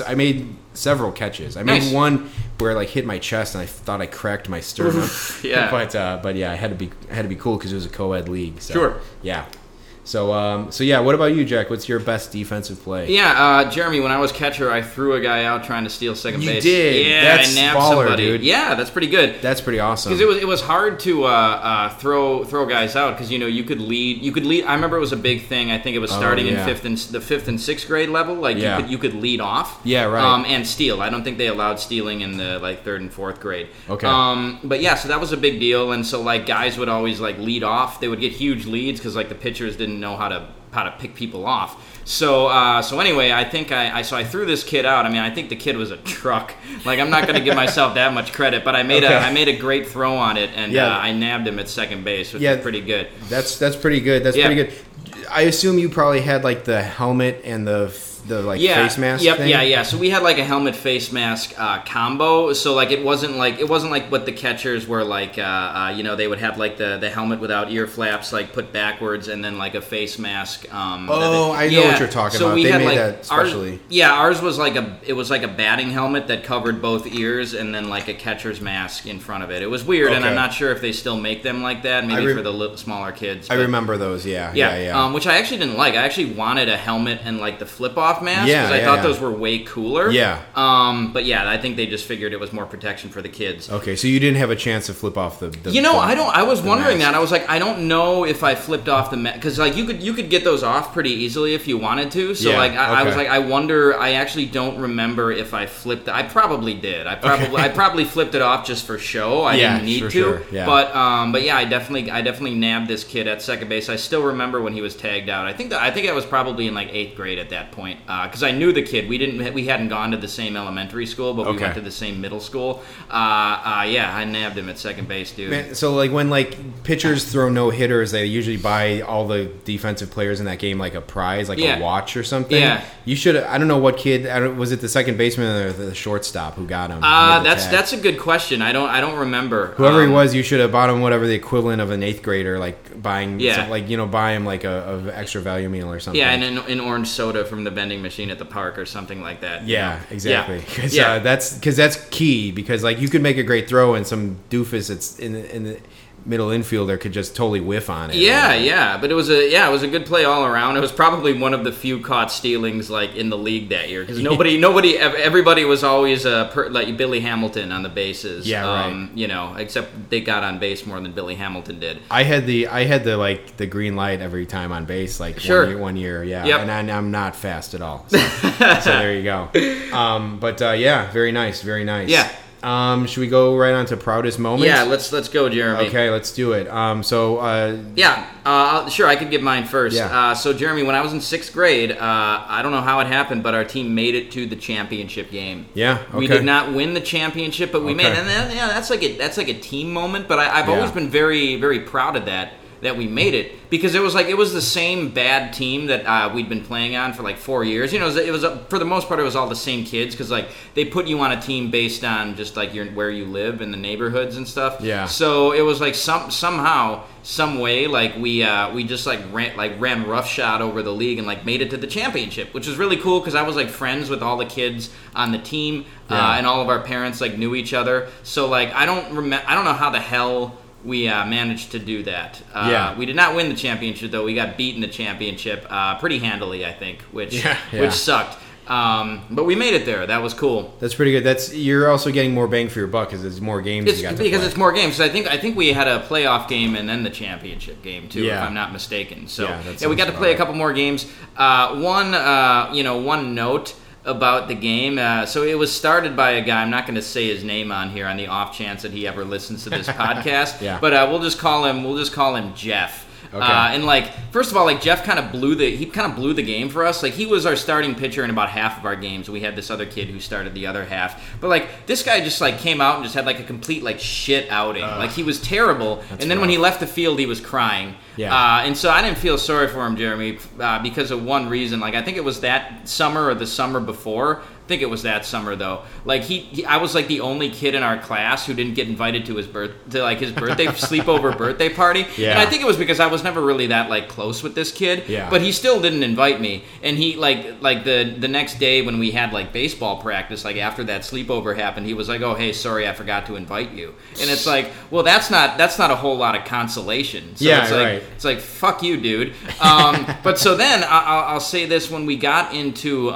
several catches. I made one where like hit my chest, and I thought I cracked my sternum. But I had to be cool because it was a co-ed league. So. Sure. Yeah. So yeah. What about you, Jack? What's your best defensive play? Yeah, Jeremy. When I was catcher, I threw a guy out trying to steal second base. You did. Yeah, that's I nabbed baller, somebody. Dude. Yeah, that's pretty good. That's pretty awesome. Because it was hard to throw guys out because you could lead. I remember it was a big thing. I think it was starting in the fifth and sixth grade level. Like you could lead off. Yeah, right. And steal. I don't think they allowed stealing in the like third and fourth grade. Okay. But yeah, so that was a big deal, and so like guys would always like lead off. They would get huge leads because like the pitchers didn't know how to pick people off. So anyway, I think I threw this kid out. I mean, I think the kid was a truck. Like, I'm not going to give myself that much credit, but I made a great throw on it, and I nabbed him at second base, which is pretty good. That's pretty good. That's pretty good. I assume you probably had like the helmet and the like face mask thing? Yeah. So we had like a helmet face mask combo. So like it wasn't like what the catchers were like. They would have like the helmet without ear flaps, like put backwards, and then like a face mask. I know what you're talking about. They made like, that specially. Ours was like a batting helmet that covered both ears, and then like a catcher's mask in front of it. It was weird, and I'm not sure if they still make them like that. Maybe for the smaller kids. But I remember those. Yeah. Which I actually didn't like. I actually wanted a helmet and like the flip off masks because I thought those were way cooler. Yeah. But yeah, I think they just figured it was more protection for the kids. Okay, so you didn't have a chance to flip off the I was wondering that. I was like, I don't know if I flipped off the mask because like you could get those off pretty easily if you wanted to. So I was like, I wonder. I actually don't remember if I flipped. I probably did. I probably flipped it off just for show. I didn't need to. Sure. Yeah. But yeah, I definitely nabbed this kid at second base. I still remember when he was tagged out. I think that was probably in like eighth grade at that point. because I knew the kid. We hadn't gone to the same elementary school, but we went to the same middle school. Yeah, I nabbed him at second base, dude. Man, so like when like pitchers throw no hitters, they usually buy all the defensive players in that game like a prize, like a watch or something. Yeah, you should. I don't know what kid. Was it the second baseman or the shortstop who got him? That's a good question. I don't remember. Whoever he was, you should have bought him whatever the equivalent of an eighth grader, like buying, buy him like a extra value meal or something. Yeah, and an orange soda from the vending machine at the park or something like that. Yeah, exactly. Yeah. That's key, because like you could make a great throw and some doofus that's in the middle infielder could just totally whiff on it. Yeah. But it was a good play all around. It was probably one of the few caught stealings like in the league that year, because nobody, everybody was always like Billy Hamilton on the bases. Yeah, right. You know, except they got on base more than Billy Hamilton did. I had the like the green light every time on base, like sure. one year, yeah. Yep. And I'm not fast at all. So, so there you go. But yeah, very nice. Yeah. Should we go right on to proudest moments? Yeah, let's go, Jeremy. Okay, let's do it. Sure, I could give mine first. Yeah. So, Jeremy, when I was in 6th grade, I don't know how it happened, but our team made it to the championship game. Yeah, okay. We did not win the championship, but we made it. And that's like a team moment, but I've always been very, very proud of that we made it, because it was the same bad team that we'd been playing on for like 4 years. You know, it was for the most part, it was all the same kids, because like they put you on a team based on just like where you live and the neighborhoods and stuff. Yeah. So it was like somehow, some way, like we just like ran roughshod over the league and like made it to the championship, which was really cool, because I was like friends with all the kids on the team, and all of our parents like knew each other. So like I don't know how the hell we managed to do that. We did not win the championship, though. We got beaten the championship pretty handily, I think, which sucked. But we made it there. That was cool. That's pretty good. You're also getting more bang for your buck, because there's more games you got to play. Because it's more games. So I think we had a playoff game and then the championship game too, if I'm not mistaken. So we got to play a couple more games. One note about the game. So it was started by a guy, I'm not going to say his name on here on the off chance that he ever listens to this podcast, but we'll just call him Jeff. Okay. And like, first of all, like Jeff kind of blew the game for us. Like he was our starting pitcher in about half of our games. We had this other kid who started the other half. But like this guy just like came out and just had like a complete like shit outing. Like he was terrible. And then when he left the field, he was crying. Yeah. And so I didn't feel sorry for him, Jeremy, because of one reason. Like I think it was that summer or the summer before. I think it was that summer though. Like I was like the only kid in our class who didn't get invited to his birthday sleepover birthday party. Yeah. And I think it was because I was never really that like close with this kid. Yeah. But he still didn't invite me. And he like the next day when we had like baseball practice, like after that sleepover happened, he was like, "Oh hey, sorry, I forgot to invite you." And it's like, well, that's not a whole lot of consolation. So it's like, right. It's like fuck you, dude. But so then I'll say this: when we got into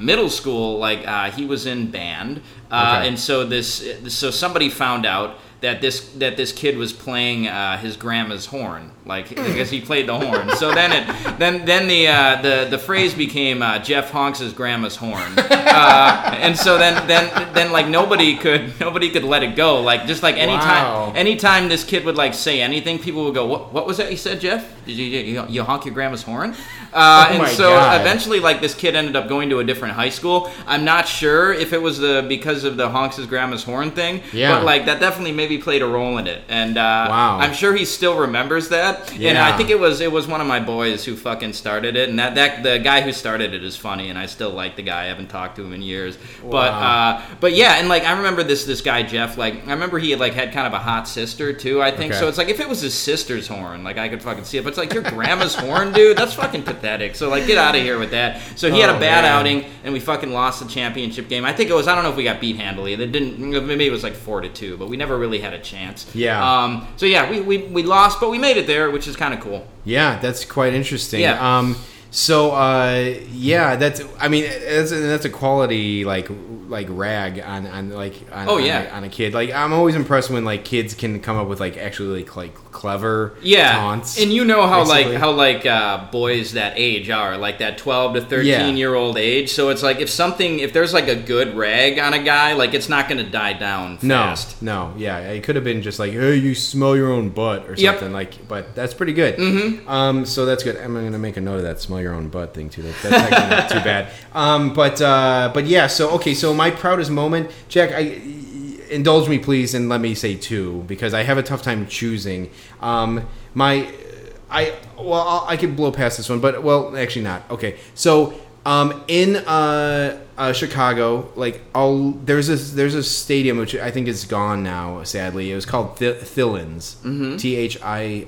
middle school, like. He was in band, and so somebody found out that this kid was playing his grandma's horn. Like I guess he played the horn. So then the phrase became Jeff honks his grandma's horn, and so then like nobody could let it go. Like just like anytime this kid would like say anything, people would go, "What was that you said, Jeff? Did you honk your grandma's horn?" Eventually, like this kid ended up going to a different high school. I'm not sure if it was because of the honks his grandma's horn thing, but like that definitely maybe played a role in it. And I'm sure he still remembers that. Yeah. And I think it was one of my boys who fucking started it. And that the guy who started it is funny, and I still like the guy. I haven't talked to him in years. Wow. But yeah, and like I remember this guy Jeff. Like I remember he had like had kind of a hot sister too. I think so. It's like if it was his sister's horn, like I could fucking see it. But it's like your grandma's horn, dude. That's fucking pathetic. So like get out of here with that. So he had a bad outing, and we fucking lost the championship game. I think it was. I don't know if we got beat handily. They didn't. Maybe it was like 4-2, but we never really had a chance. Yeah. So yeah, we lost, but we made it there, which is kind of cool. Yeah, that's quite interesting. Yeah. That's a quality like rag on a kid. Like I'm always impressed when like kids can come up with like actually like clever taunts. And you know how basically. how boys that age are like that 12 to 13 year old age. So it's like if there's like a good rag on a guy, like it's not going to die down fast. No, yeah, it could have been just like, hey, you smell your own butt or something. Like, but that's pretty good. Mm-hmm. So that's good. I'm going to make a note of that. Smell your own butt thing too. That's actually not too bad. But yeah. So okay. So my proudest moment, Jack. Indulge me, please, and let me say two because I have a tough time choosing. I could blow past this one, but well, actually not. Okay. So in Chicago, there's a stadium which I think is gone now. Sadly, it was called Thillens, Thillens,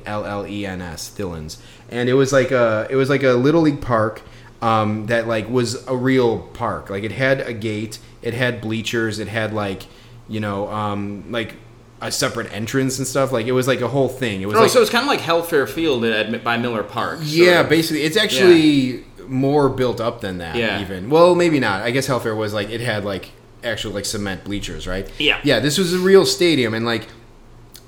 Thillens, and it was like a little league park that like was a real park. Like it had a gate, it had bleachers, it had like a separate entrance and stuff. Like it was like a whole thing. It was so it's kind of like Helfaer Field by Miller Park. Yeah, basically, it's actually. Yeah. More built up than that, even. Well, maybe not. I guess Helfaer was like it had like actual like cement bleachers, right? Yeah. Yeah. This was a real stadium, and like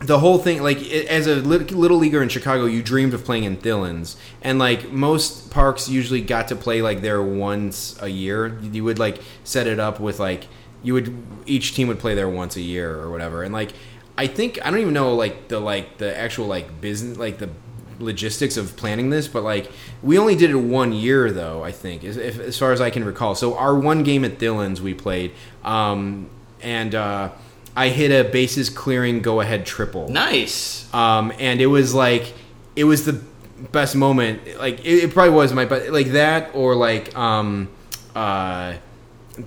the whole thing, like as a little leaguer in Chicago, you dreamed of playing in Thillens, and like most parks usually got to play like there once a year. You would like set it up with like each team would play there once a year or whatever, and like I think I don't even know like the actual like business like the. Logistics of planning this, but like we only did it one year though, I think, as far as I can recall. So our one game at Thillens we played, and I hit a bases clearing go ahead triple. Nice. And it was the best moment. Like it probably was my best, like that or like the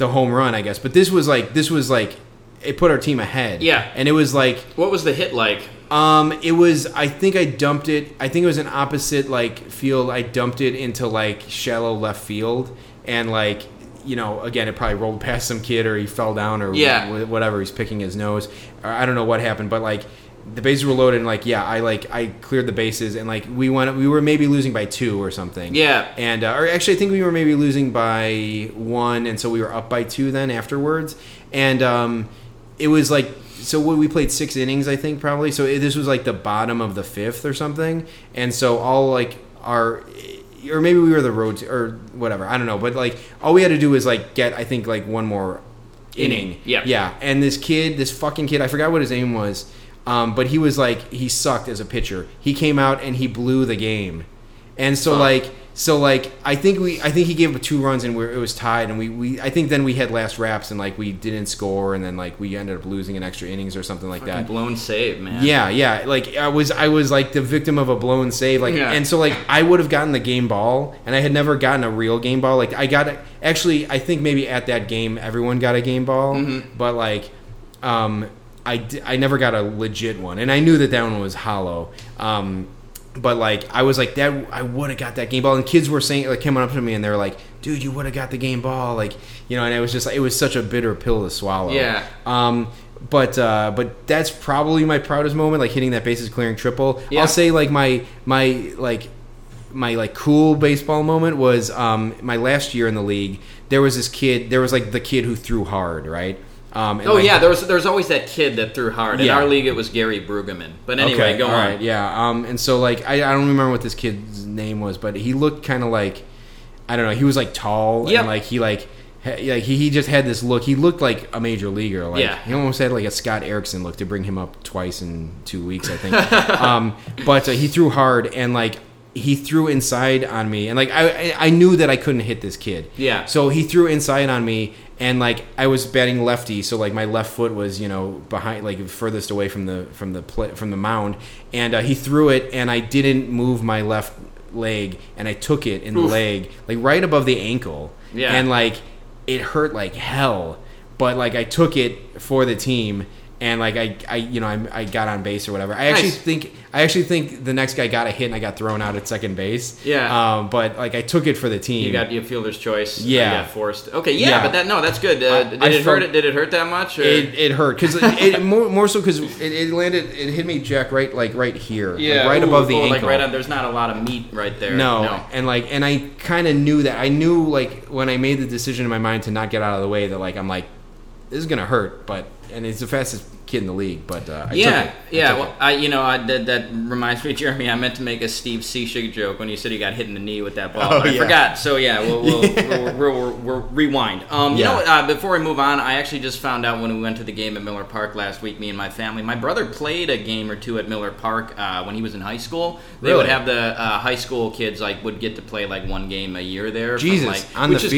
home run, I guess. But this was like it put our team ahead. Yeah. And it was like, what was the hit like? It was, I think it was an opposite like field. I dumped it into like shallow left field and like, you know, again, it probably rolled past some kid or he fell down or whatever. He's picking his nose. I don't know what happened, but like the bases were loaded and like, yeah, I cleared the bases and like we were maybe losing by 2 or something. Yeah. And, or actually I think we were maybe losing by 1. And so we were up by 2 then afterwards. And, it was like, so we played 6 innings, I think, probably. So this was like the bottom of the 5th or something. And so all like our, or maybe we were the road or whatever. I don't know. But like all we had to do was like get, I think, like one more inning. Yeah. Yeah. And this fucking kid, I forgot what his name was. But he was like, he sucked as a pitcher. He came out and he blew the game. And so I think he gave up 2 runs and it was tied, and I think then we had last wraps and like we didn't score, and then like we ended up losing an extra innings or something like that. Blown save, man. Yeah, yeah. Like I was like the victim of a blown save, like, yeah. And so like I would have gotten the game ball, and I had never gotten a real game ball. Like I got actually, I think maybe at that game everyone got a game ball, but like. I never got a legit one, and I knew that one was hollow. But like I was like that, I would have got that game ball, and kids were saying like coming up to me and they were like, "Dude, you would have got the game ball," like, you know. And it was just like, it was such a bitter pill to swallow. Yeah. But that's probably my proudest moment, like hitting that bases clearing triple. Yeah. I'll say like my cool baseball moment was my last year in the league. There was this kid. There was like the kid who threw hard, right? There was always that kid that threw hard. In our league, it was Gary Brueggemann. But anyway, go on. Yeah, and so like I don't remember what this kid's name was, but he looked kind of like, I don't know, he was like tall and like he just had this look. He looked like a major leaguer. Like, yeah, he almost had like a Scott Erickson look, to bring him up twice in 2 weeks, I think. But he threw hard and like. He threw inside on me, and like I knew that I couldn't hit this kid. Yeah. So he threw inside on me, and like I was batting lefty, so like my left foot was, you know, behind, like furthest away from the mound, and he threw it, and I didn't move my left leg, and I took it in the leg, like right above the ankle. Yeah. And like it hurt like hell, but like I took it for the team. And like I got on base or whatever. I actually think the next guy got a hit and I got thrown out at second base. Yeah. But like I took it for the team. You got your fielder's choice. Yeah. You got forced. Okay. Yeah, yeah. But that's good. Did it hurt that much? Or? It hurt because it more so because it landed. It hit me, Jack, right here. Yeah. Like right above the ankle. Like right on. There's not a lot of meat right there. No. And like and I kind of knew that. I knew like when I made the decision in my mind to not get out of the way that like I'm like, this is gonna hurt, but. And it's the fastest kid in the league, but I took it. That reminds me, Jeremy, I meant to make a Steve Cishek joke when you said he got hit in the knee with that ball. I forgot. So we'll rewind. Before we move on, I actually just found out when we went to the game at Miller Park last week, me and my family. My brother played a game or two at Miller Park when he was in high school. They would have the high school kids would get to play one game a year there. Which is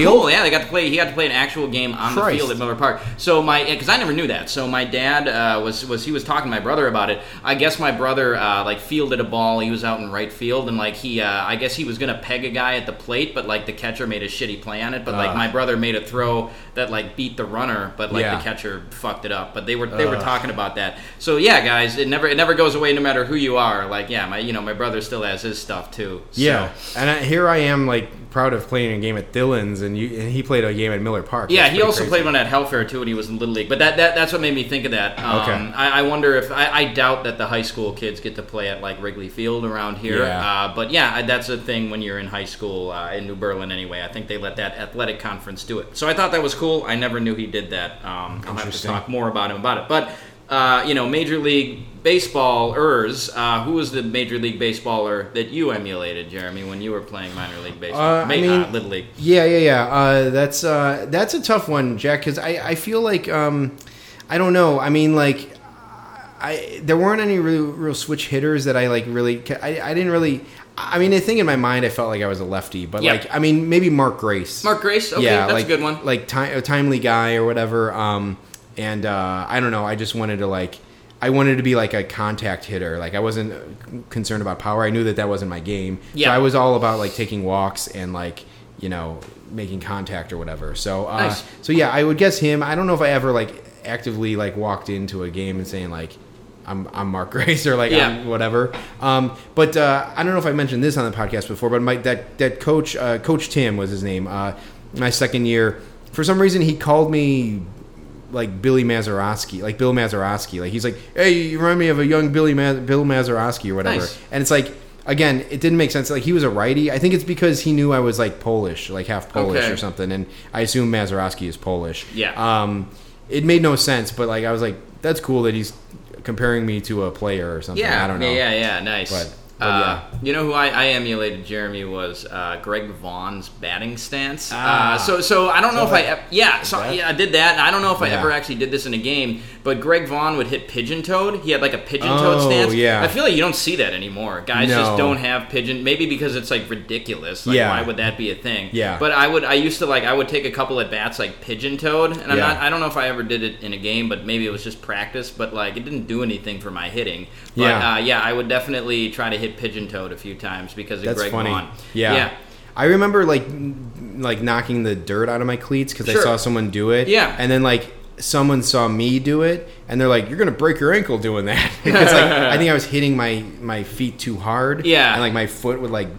cool. Yeah, they got to play. He got to play an actual game on the field at Miller Park. So because I never knew that. So my dad was talking to my brother about it. I guess my brother fielded a ball. He was out in right field, and I guess he was gonna peg a guy at the plate, but the catcher made a shitty play on it. But my brother made a throw that beat the runner, but the catcher fucked it up. But they were talking about that. So yeah, guys, it never goes away no matter who you are. My brother still has his stuff too. So. Yeah, and here I am proud of playing a game at Thillens, and he played a game at Miller Park. Yeah, he also played one at Helfaer too when he was in Little League. But that's what made me think of that. Okay. I wonder if I doubt that the high school kids get to play at Wrigley Field around here. Yeah. That's a thing when you're in high school in New Berlin anyway. I think they let that athletic conference do it. So I thought that was cool. I never knew he did that. I'll have to talk more about him about it. But Major League Baseballers, who was the Major League Baseballer that you emulated, Jeremy, when you were playing minor league baseball? Little League. Yeah. That's a tough one, Jack, because I feel I don't know. I mean, there weren't any real switch hitters that I didn't really... I mean, I think in my mind I felt I was a lefty, but maybe Mark Grace. Mark Grace? Okay, yeah, that's a good one. A timely guy or whatever. I don't know. I just wanted to I wanted to be a contact hitter. I wasn't concerned about power. I knew that wasn't my game. Yeah. So I was all about taking walks and making contact or whatever. So nice. So yeah, I would guess him. I don't know if I ever actively walked into a game and saying I'm Mark Grace or I'm whatever. I don't know if I mentioned this on the podcast before, but that coach, Coach Tim was his name. My second year, for some reason he called me Bill Mazeroski. He's hey, you remind me of a young Bill Mazeroski or whatever. Nice. And it's again, it didn't make sense. He was a righty. I think it's because he knew I was Polish, half Polish or something. And I assume Mazeroski is Polish. Yeah. It made no sense, but I was that's cool that he's comparing me to a player or something. Yeah. I don't know. Yeah. Nice. But yeah. You know who I emulated, Jeremy, was Greg Vaughn's batting stance. I don't know if I did that. I don't know if I ever actually did this in a game, but Greg Vaughn would hit pigeon-toed. He had a pigeon-toed stance. Yeah. I feel you don't see that anymore. Guys just don't have pigeon. Maybe because it's ridiculous. Why would that be a thing? Yeah. But I used to take a couple at bats pigeon-toed, and I don't know if I ever did it in a game, but maybe it was just practice. But it didn't do anything for my hitting. But, I would definitely try to hit pigeon-toed a few times because of Greg Vaughn. Yeah. I remember knocking the dirt out of my cleats because I saw someone do it. Yeah. And then someone saw me do it, and they're you're gonna break your ankle doing that. Because I think I was hitting my feet too hard. Yeah. And my foot would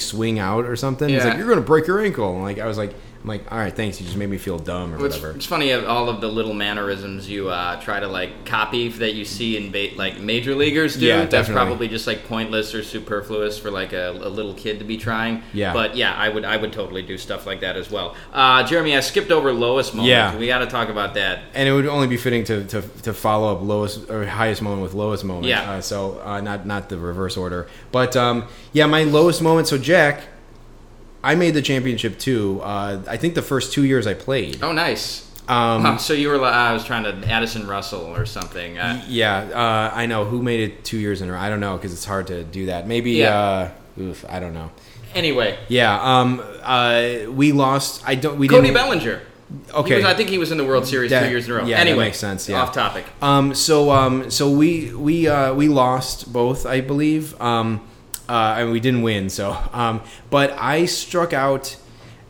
swing out or something. Yeah. It's you're gonna break your ankle. And I'm all right, thanks. You just made me feel dumb or whatever. It's funny all of the little mannerisms you try to copy that you see in major leaguers do. Yeah, definitely. That's probably just pointless or superfluous for a little kid to be trying. Yeah. But yeah, I would totally do stuff like that as well. Jeremy, I skipped over lowest moment. Yeah. We got to talk about that. And it would only be fitting to follow up lowest or highest moment with lowest moment. Yeah. Not the reverse order. But my lowest moment. So Jack, I made the championship too. I think the first 2 years I played. Oh, nice. So you were, I was trying to Addison Russell or something. I know. Who made it 2 years in a row? I don't know because it's hard to do that. Maybe, I don't know. Anyway. Yeah, we lost. Cody Bellinger. Okay. I think he was in the World Series 2 years in a row. Yeah, anyway, that makes sense. Yeah. Off topic. So we lost both, I believe. And we didn't win, so. But I struck out.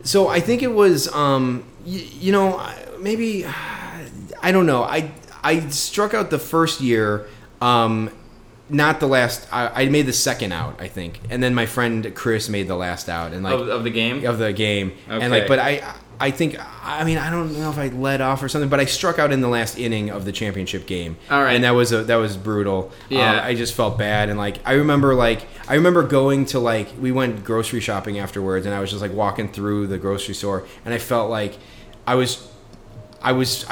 So I think it was, maybe, I don't know. I struck out the first year, not the last. I made the second out, I think. And then my friend Chris made the last out. And of the game? Of the game. Okay. And but I think, I don't know if I led off or something, but I struck out in the last inning of the championship game. All right. And that was brutal. Yeah. I just felt bad. And I remember going to we went grocery shopping afterwards, and I was just walking through the grocery store, and I felt like I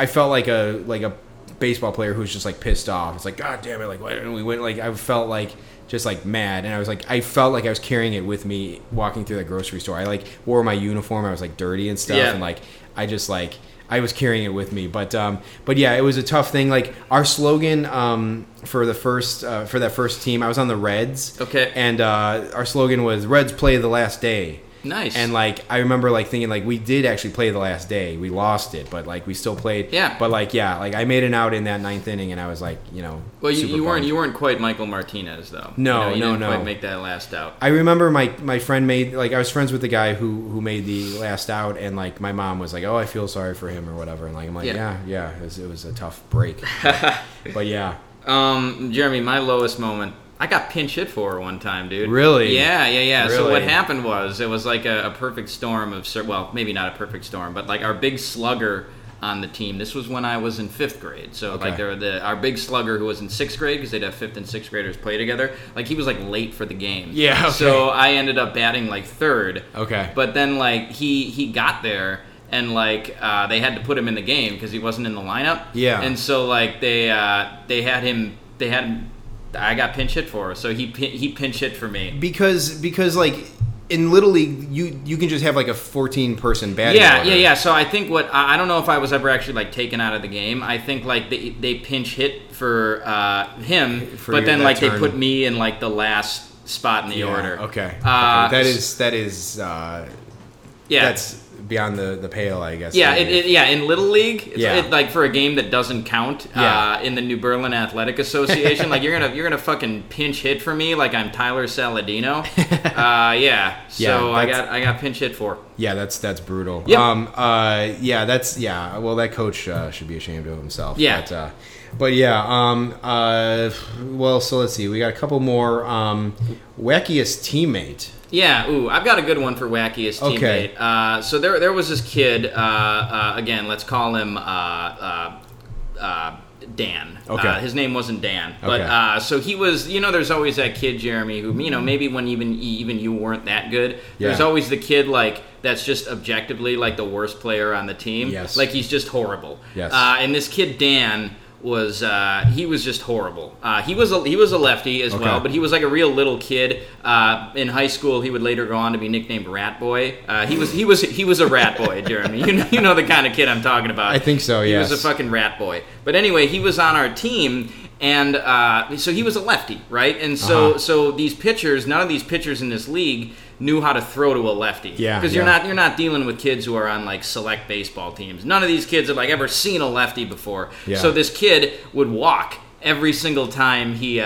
felt like a baseball player who's just like pissed off. It's like, God damn it, like why didn't we win? Like I felt like just like mad, and I was like, I felt like I was carrying it with me walking through the grocery store. I like wore my uniform, I was like dirty and stuff, yeah. And like I just like I was carrying it with me. But yeah, it was a tough thing. Like our slogan for that first team, I was on the Reds. Okay. And our slogan was Reds play the last day. Nice. And like I remember like thinking like we did actually play the last day. We lost it, but like we still played. Yeah. But like yeah, like I made an out in that ninth inning, and I was like, you know. Well, you weren't quite Michael Martinez though. No, you know, you didn't quite make that last out. I remember my friend made like I was friends with the guy who made the last out, and like my mom was like, oh, I feel sorry for him or whatever, and like I'm like yeah, it was a tough break. But yeah. Jeremy, my lowest moment. I got pinch hit for one time, dude. Really? Yeah. Really? So what happened was, it was like a perfect storm of, well, maybe not a perfect storm, but like our big slugger on the team. This was when I was in 5th grade. So okay. Like our big slugger who was in 6th grade, because they'd have 5th and 6th graders play together, like he was like late for the game. Yeah. Okay. So I ended up batting like 3rd. Okay. But then like he got there. And, like, they had to put him in the game because he wasn't in the lineup. Yeah. And so, like, they had him, I got pinch hit for, so he pinch hit for me. Because like, in Little League, you can just have, like, a 14-person batting order. Yeah. So I think I don't know if I was ever actually, like, taken out of the game. I think, like, they pinch hit for him, but then, like, turn. They put me in, like, the last spot in the order. Okay. That's beyond the pale, I guess. Yeah, in Little League, it's like for a game that doesn't count in the New Berlin Athletic Association, like you're gonna fucking pinch hit for me, like I'm Tyler Saladino. So I got pinch hit for. Yeah, that's brutal. Yep. Well, that coach should be ashamed of himself. Yeah. But yeah, well, so let's see. We got a couple more. Wackiest teammate. Yeah, I've got a good one for wackiest teammate. Okay. So there was this kid, again, let's call him Dan. Okay. His name wasn't Dan. But, okay. So he was, you know, there's always that kid, Jeremy, who, you know, maybe when even you weren't that good, there's always the kid, like, that's just objectively, like, the worst player on the team. Yes. Like, he's just horrible. Yes. And this kid, Dan, was he was just horrible. He was a lefty as well, but he was like a real little kid. In high school, he would later go on to be nicknamed Rat Boy. He was a Rat Boy, Jeremy. You know the kind of kid I'm talking about. I think so. Yes. He was a fucking Rat Boy. But anyway, he was on our team. And so he was a lefty, right? And so these pitchers, none of these pitchers in this league knew how to throw to a lefty. Yeah. Because you're not dealing with kids who are on like select baseball teams. None of these kids have like ever seen a lefty before. Yeah. So this kid would walk every single time he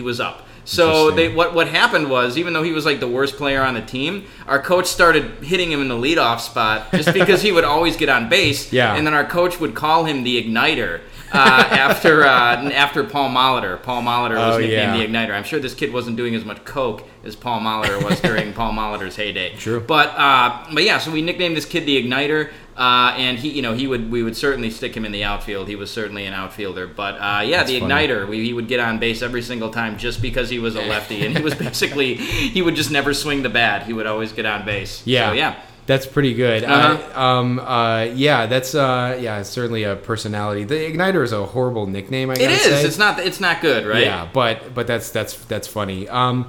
was up. So what happened was, even though he was like the worst player on the team, our coach started hitting him in the leadoff spot just because he would always get on base. Yeah. And then our coach would call him the Igniter. After Paul Molitor. Paul Molitor was nicknamed the Igniter. I'm sure this kid wasn't doing as much coke as Paul Molitor was during Paul Molitor's heyday. True. But yeah, so we nicknamed this kid the Igniter, and we would certainly stick him in the outfield. He was certainly an outfielder, but that's the Igniter. He would get on base every single time just because he was a lefty, and he was basically he would just never swing the bat. He would always get on base. Yeah. So, yeah. That's pretty good. Uh-huh. That's certainly a personality. The Igniter is a horrible nickname, I guess. It is. Say. It's not good, right? Yeah, but that's funny. I mean,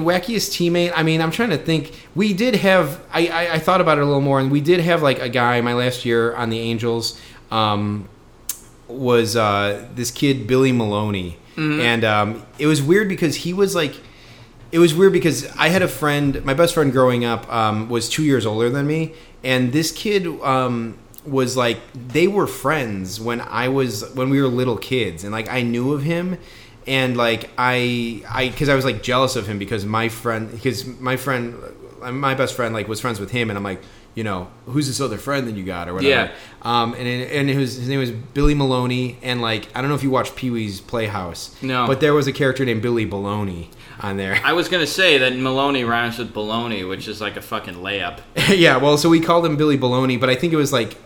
wackiest teammate. I mean, I'm trying to think. We did have. I thought about it a little more, and we did have like a guy my last year on the Angels. Was this kid Billy Maloney, and it was weird because he was like. It was weird because I had a friend, my best friend growing up was 2 years older than me, and this kid was like, they were friends when we were little kids, and like I knew of him, and like I because I was like jealous of him because my best friend like was friends with him, and I'm like, you know, who's this other friend that you got or whatever. Yeah. And his name was Billy Maloney, and like I don't know if you watched Pee-wee's Playhouse. No. But there was a character named Billy Baloney on there. I was going to say that Maloney rhymes with baloney, which is like a fucking layup. Yeah, well, so we called him Billy Baloney, but I think it was like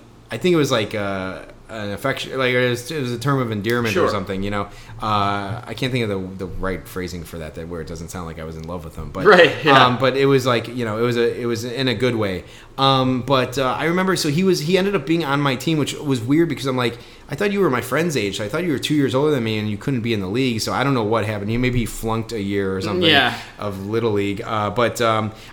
an affection, like it was a term of endearment, sure, or something, you know. I can't think of the right phrasing for that where it doesn't sound like I was in love with him, but right, yeah. But it was like, you know, it was in a good way. I remember, so he ended up being on my team, which was weird because I'm like, I thought you were my friend's age. So I thought you were 2 years older than me and you couldn't be in the league. So I don't know what happened. Maybe he flunked a year or something, yeah, of Little League. I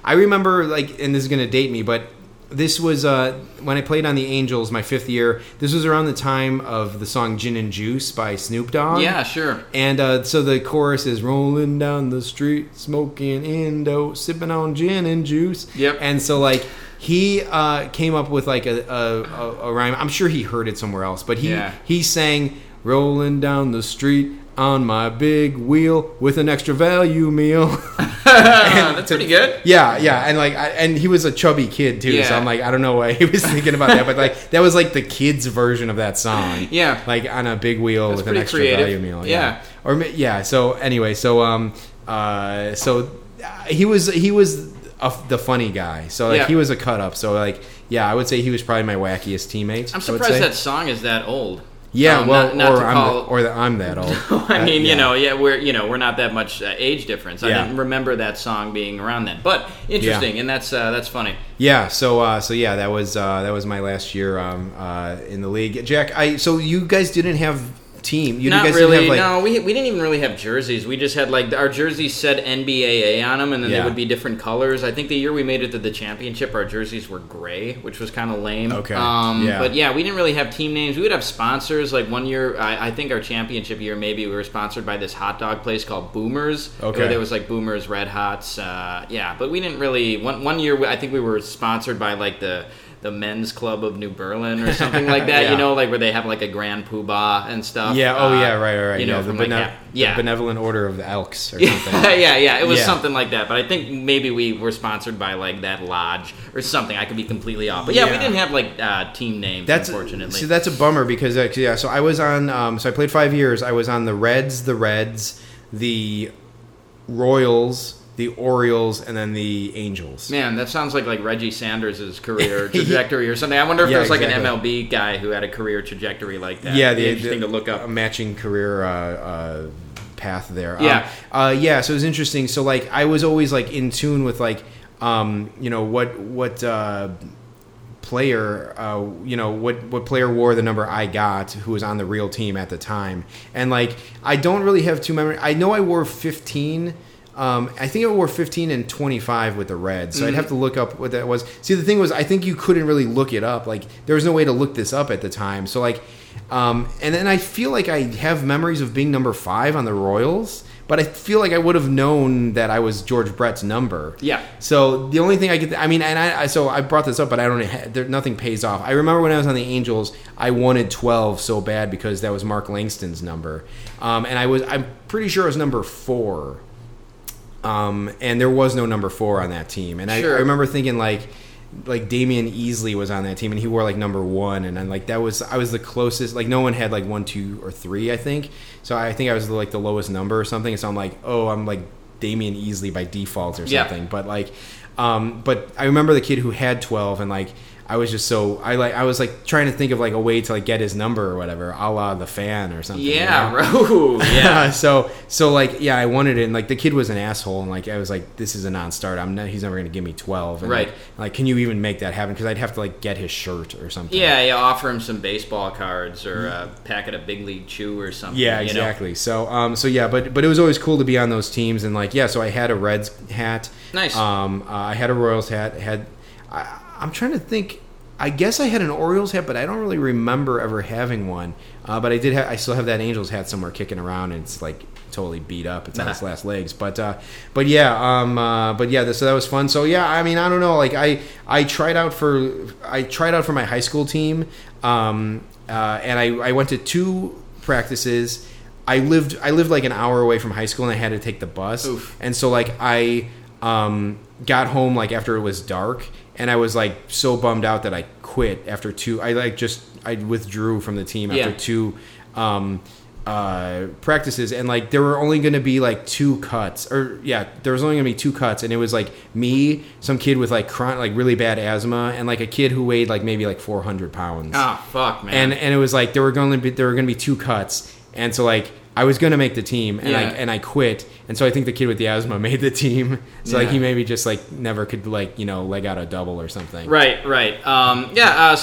remember, like, and this is going to date me, but this was when I played on the Angels my fifth year. This was around the time of the song Gin and Juice by Snoop Dogg. Yeah, sure. And so the chorus is rolling down the street, smoking Indo, sipping on gin and juice. Yep. And so, like, he came up with like a rhyme. I'm sure he heard it somewhere else, but he sang rolling down the street on my big wheel with an extra value meal. That's pretty good. Yeah, yeah, and like, and he was a chubby kid too, yeah, so I'm like, I don't know why he was thinking about that, but like that was like the kids' version of that song. Yeah, like on a big wheel with an extra value meal. Yeah, or yeah. So anyway, he was the funny guy. So like, yeah, he was a cut up. So like, yeah, I would say he was probably my wackiest teammate. I'm surprised that song is that old. Yeah, I'm that old. No, I mean, yeah, you know, yeah, we're not that much age difference. I didn't remember that song being around then, but interesting, yeah, and that's funny. Yeah, so that was my last year in the league. Jack, so you guys didn't have team? You not guys really. Didn't have, like, no, we didn't even really have jerseys. We just had like our jerseys said NBAA on them, and then they would be different colors. I think the year we made it to the championship, our jerseys were gray, which was kind of lame. Okay. But yeah, we didn't really have team names. We would have sponsors. Like one year, I think our championship year, maybe we were sponsored by this hot dog place called Boomers. Okay. Where there was like Boomers, Red Hots. But we didn't really. One year, I think we were sponsored by like the men's club of New Berlin or something like that, yeah, you know, like where they have like a grand poobah and stuff. Yeah, right. You know, the Benevolent Order of the Elks or something. yeah, it was something like that. But I think maybe we were sponsored by like that lodge or something. I could be completely off. But yeah, we didn't have like team names, unfortunately. So that's a bummer because, so I was on, so I played 5 years. I was on the Reds, the Royals, the Orioles, and then the Angels. Man, that sounds like Reggie Sanders' career trajectory or something. I wonder if there was like an MLB guy who had a career trajectory like that. Yeah, interesting to look up. A matching career path there. Yeah. So it was interesting. So like I was always like in tune with like you know what player you know what player wore the number I got, who was on the real team at the time. And like I don't really have too memory. I know I wore 15. I think I wore 15 and 25 with the Reds, so I'd have to look up what that was. See, the thing was, I think you couldn't really look it up. Like, there was no way to look this up at the time. So, like, and then I feel like I have memories of being number 5 on the Royals, but I feel like I would have known that I was George Brett's number. Yeah. So the only thing I could, so I brought this up, but I don't. Nothing pays off. I remember when I was on the Angels, I wanted 12 so bad because that was Mark Langston's number, and I'm pretty sure I was number 4. And there was no number 4 on that team. And I remember thinking like Damien Easley was on that team and he wore like number 1. And I'm like, I was the closest, like no one had like 1, 2, or 3, I think. So I think I was like the lowest number or something. So I'm like, oh, I'm like Damien Easley by default or something. Yeah. But like, but I remember the kid who had 12 and like, I was just I was trying to think of like a way to like get his number or whatever, a la The Fan or something. Yeah, you know? Bro. Yeah. so like yeah, I wanted it, and like the kid was an asshole, and like I was like, this is a non-starter. He's never gonna give me 12. And, right. Like, can you even make that happen? Because I'd have to like get his shirt or something. Yeah, yeah. Offer him some baseball cards or a packet of Big League Chew or something. Yeah, exactly. You know? So yeah, but it was always cool to be on those teams, and like yeah, so I had a Reds hat. Nice. I had a Royals hat. I'm trying to think. I guess I had an Orioles hat, but I don't really remember ever having one. But I did. I still have that Angels hat somewhere kicking around, and it's like totally beat up. It's on its last legs. So that was fun. So yeah, I mean, I don't know. Like I tried out for my high school team, and I went to 2 practices. I lived like an hour away from high school, and I had to take the bus. Oof. And so like I got home like after it was dark. And I was like so bummed out that I quit after 2. I withdrew from the team after 2 practices, and like there were only going to be like two cuts, or there was only going to be two cuts, and it was like me, some kid with like really bad asthma, and like a kid who weighed like maybe like 400 pounds. Oh fuck, man! And it was like there were going to be two cuts, and so like I was going to make the team, and I quit, and so I think the kid with the asthma made the team, so like he maybe just like never could like leg out a double or something. Right.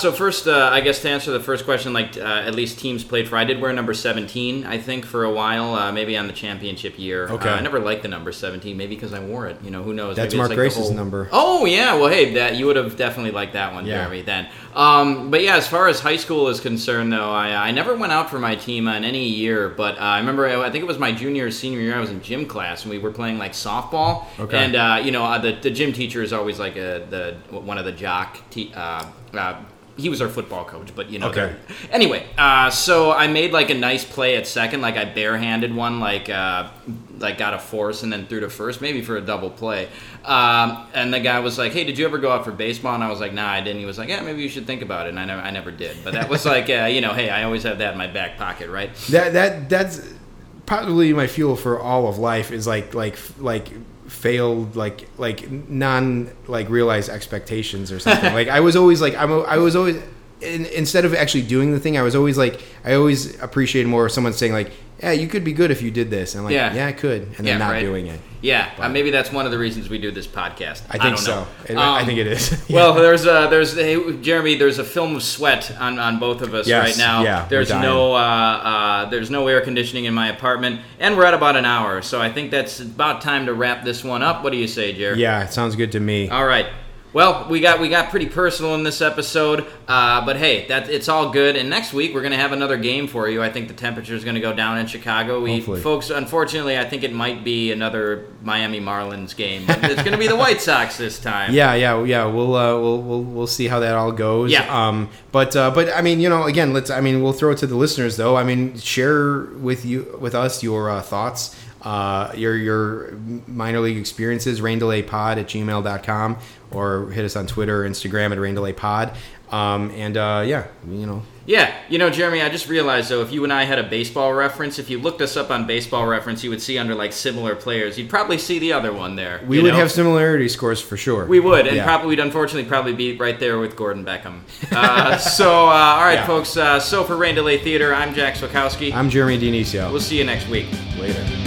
So first, I guess to answer the first question, like at least teams played for. I did wear number 17, I think, for a while, maybe on the championship year. Okay. I never liked the number 17, maybe because I wore it. Who knows? That's maybe Mark Grace's number. Oh yeah, well hey, that you would have definitely liked that one, Jeremy. Then, but yeah, as far as high school is concerned, though, I never went out for my team on any year, but I remember, I think it was my junior or senior year, I was in gym class, and we were playing, like, softball. Okay. And, the gym teacher is always, like, one of the jock he was our football coach, but, Okay. Anyway, so I made, like, a nice play at second. Like, I barehanded one, like got a force and then threw to first, maybe for a double play. And the guy was like, hey, did you ever go out for baseball? And I was like, nah, I didn't. He was like, yeah, maybe you should think about it. And I never did. But that was like, hey, I always have that in my back pocket, right? That's probably my fuel for all of life is like failed, like non, like realized expectations or something. Like I was always like, instead of actually doing the thing, I always appreciate more someone saying like, yeah, you could be good if you did this. And I could. And then not doing it. Yeah, maybe that's one of the reasons we do this podcast. I think so. I think it is. Yeah. Well, Jeremy, there's a film of sweat on both of us right now. Yeah, there's no air conditioning in my apartment, and we're at about an hour, so I think that's about time to wrap this one up. What do you say, Jeremy? Yeah, it sounds good to me. All right. Well, we got pretty personal in this episode, but hey, it's all good. And next week we're going to have another game for you. I think the temperature is going to go down in Chicago. Hopefully. Folks, unfortunately, I think it might be another Miami Marlins game. It's going to be the White Sox this time. Yeah. We'll see how that all goes. Yeah. But I mean, again, we'll throw it to the listeners though. I mean, share with us your thoughts. Your minor league experiences, raindelaypod@gmail.com, or hit us on Twitter or Instagram at raindelaypod. Jeremy, I just realized though, if you and I had a baseball reference, if you looked us up on baseball reference, you would see under like similar players, you'd probably see the other one there. We would have similarity scores for sure. We would, and we'd unfortunately probably be right there with Gordon Beckham. All right, folks. So for Rain Delay Theater, I'm Jack Swakowski. I'm Jeremy DiNizio. We'll see you next week. Later.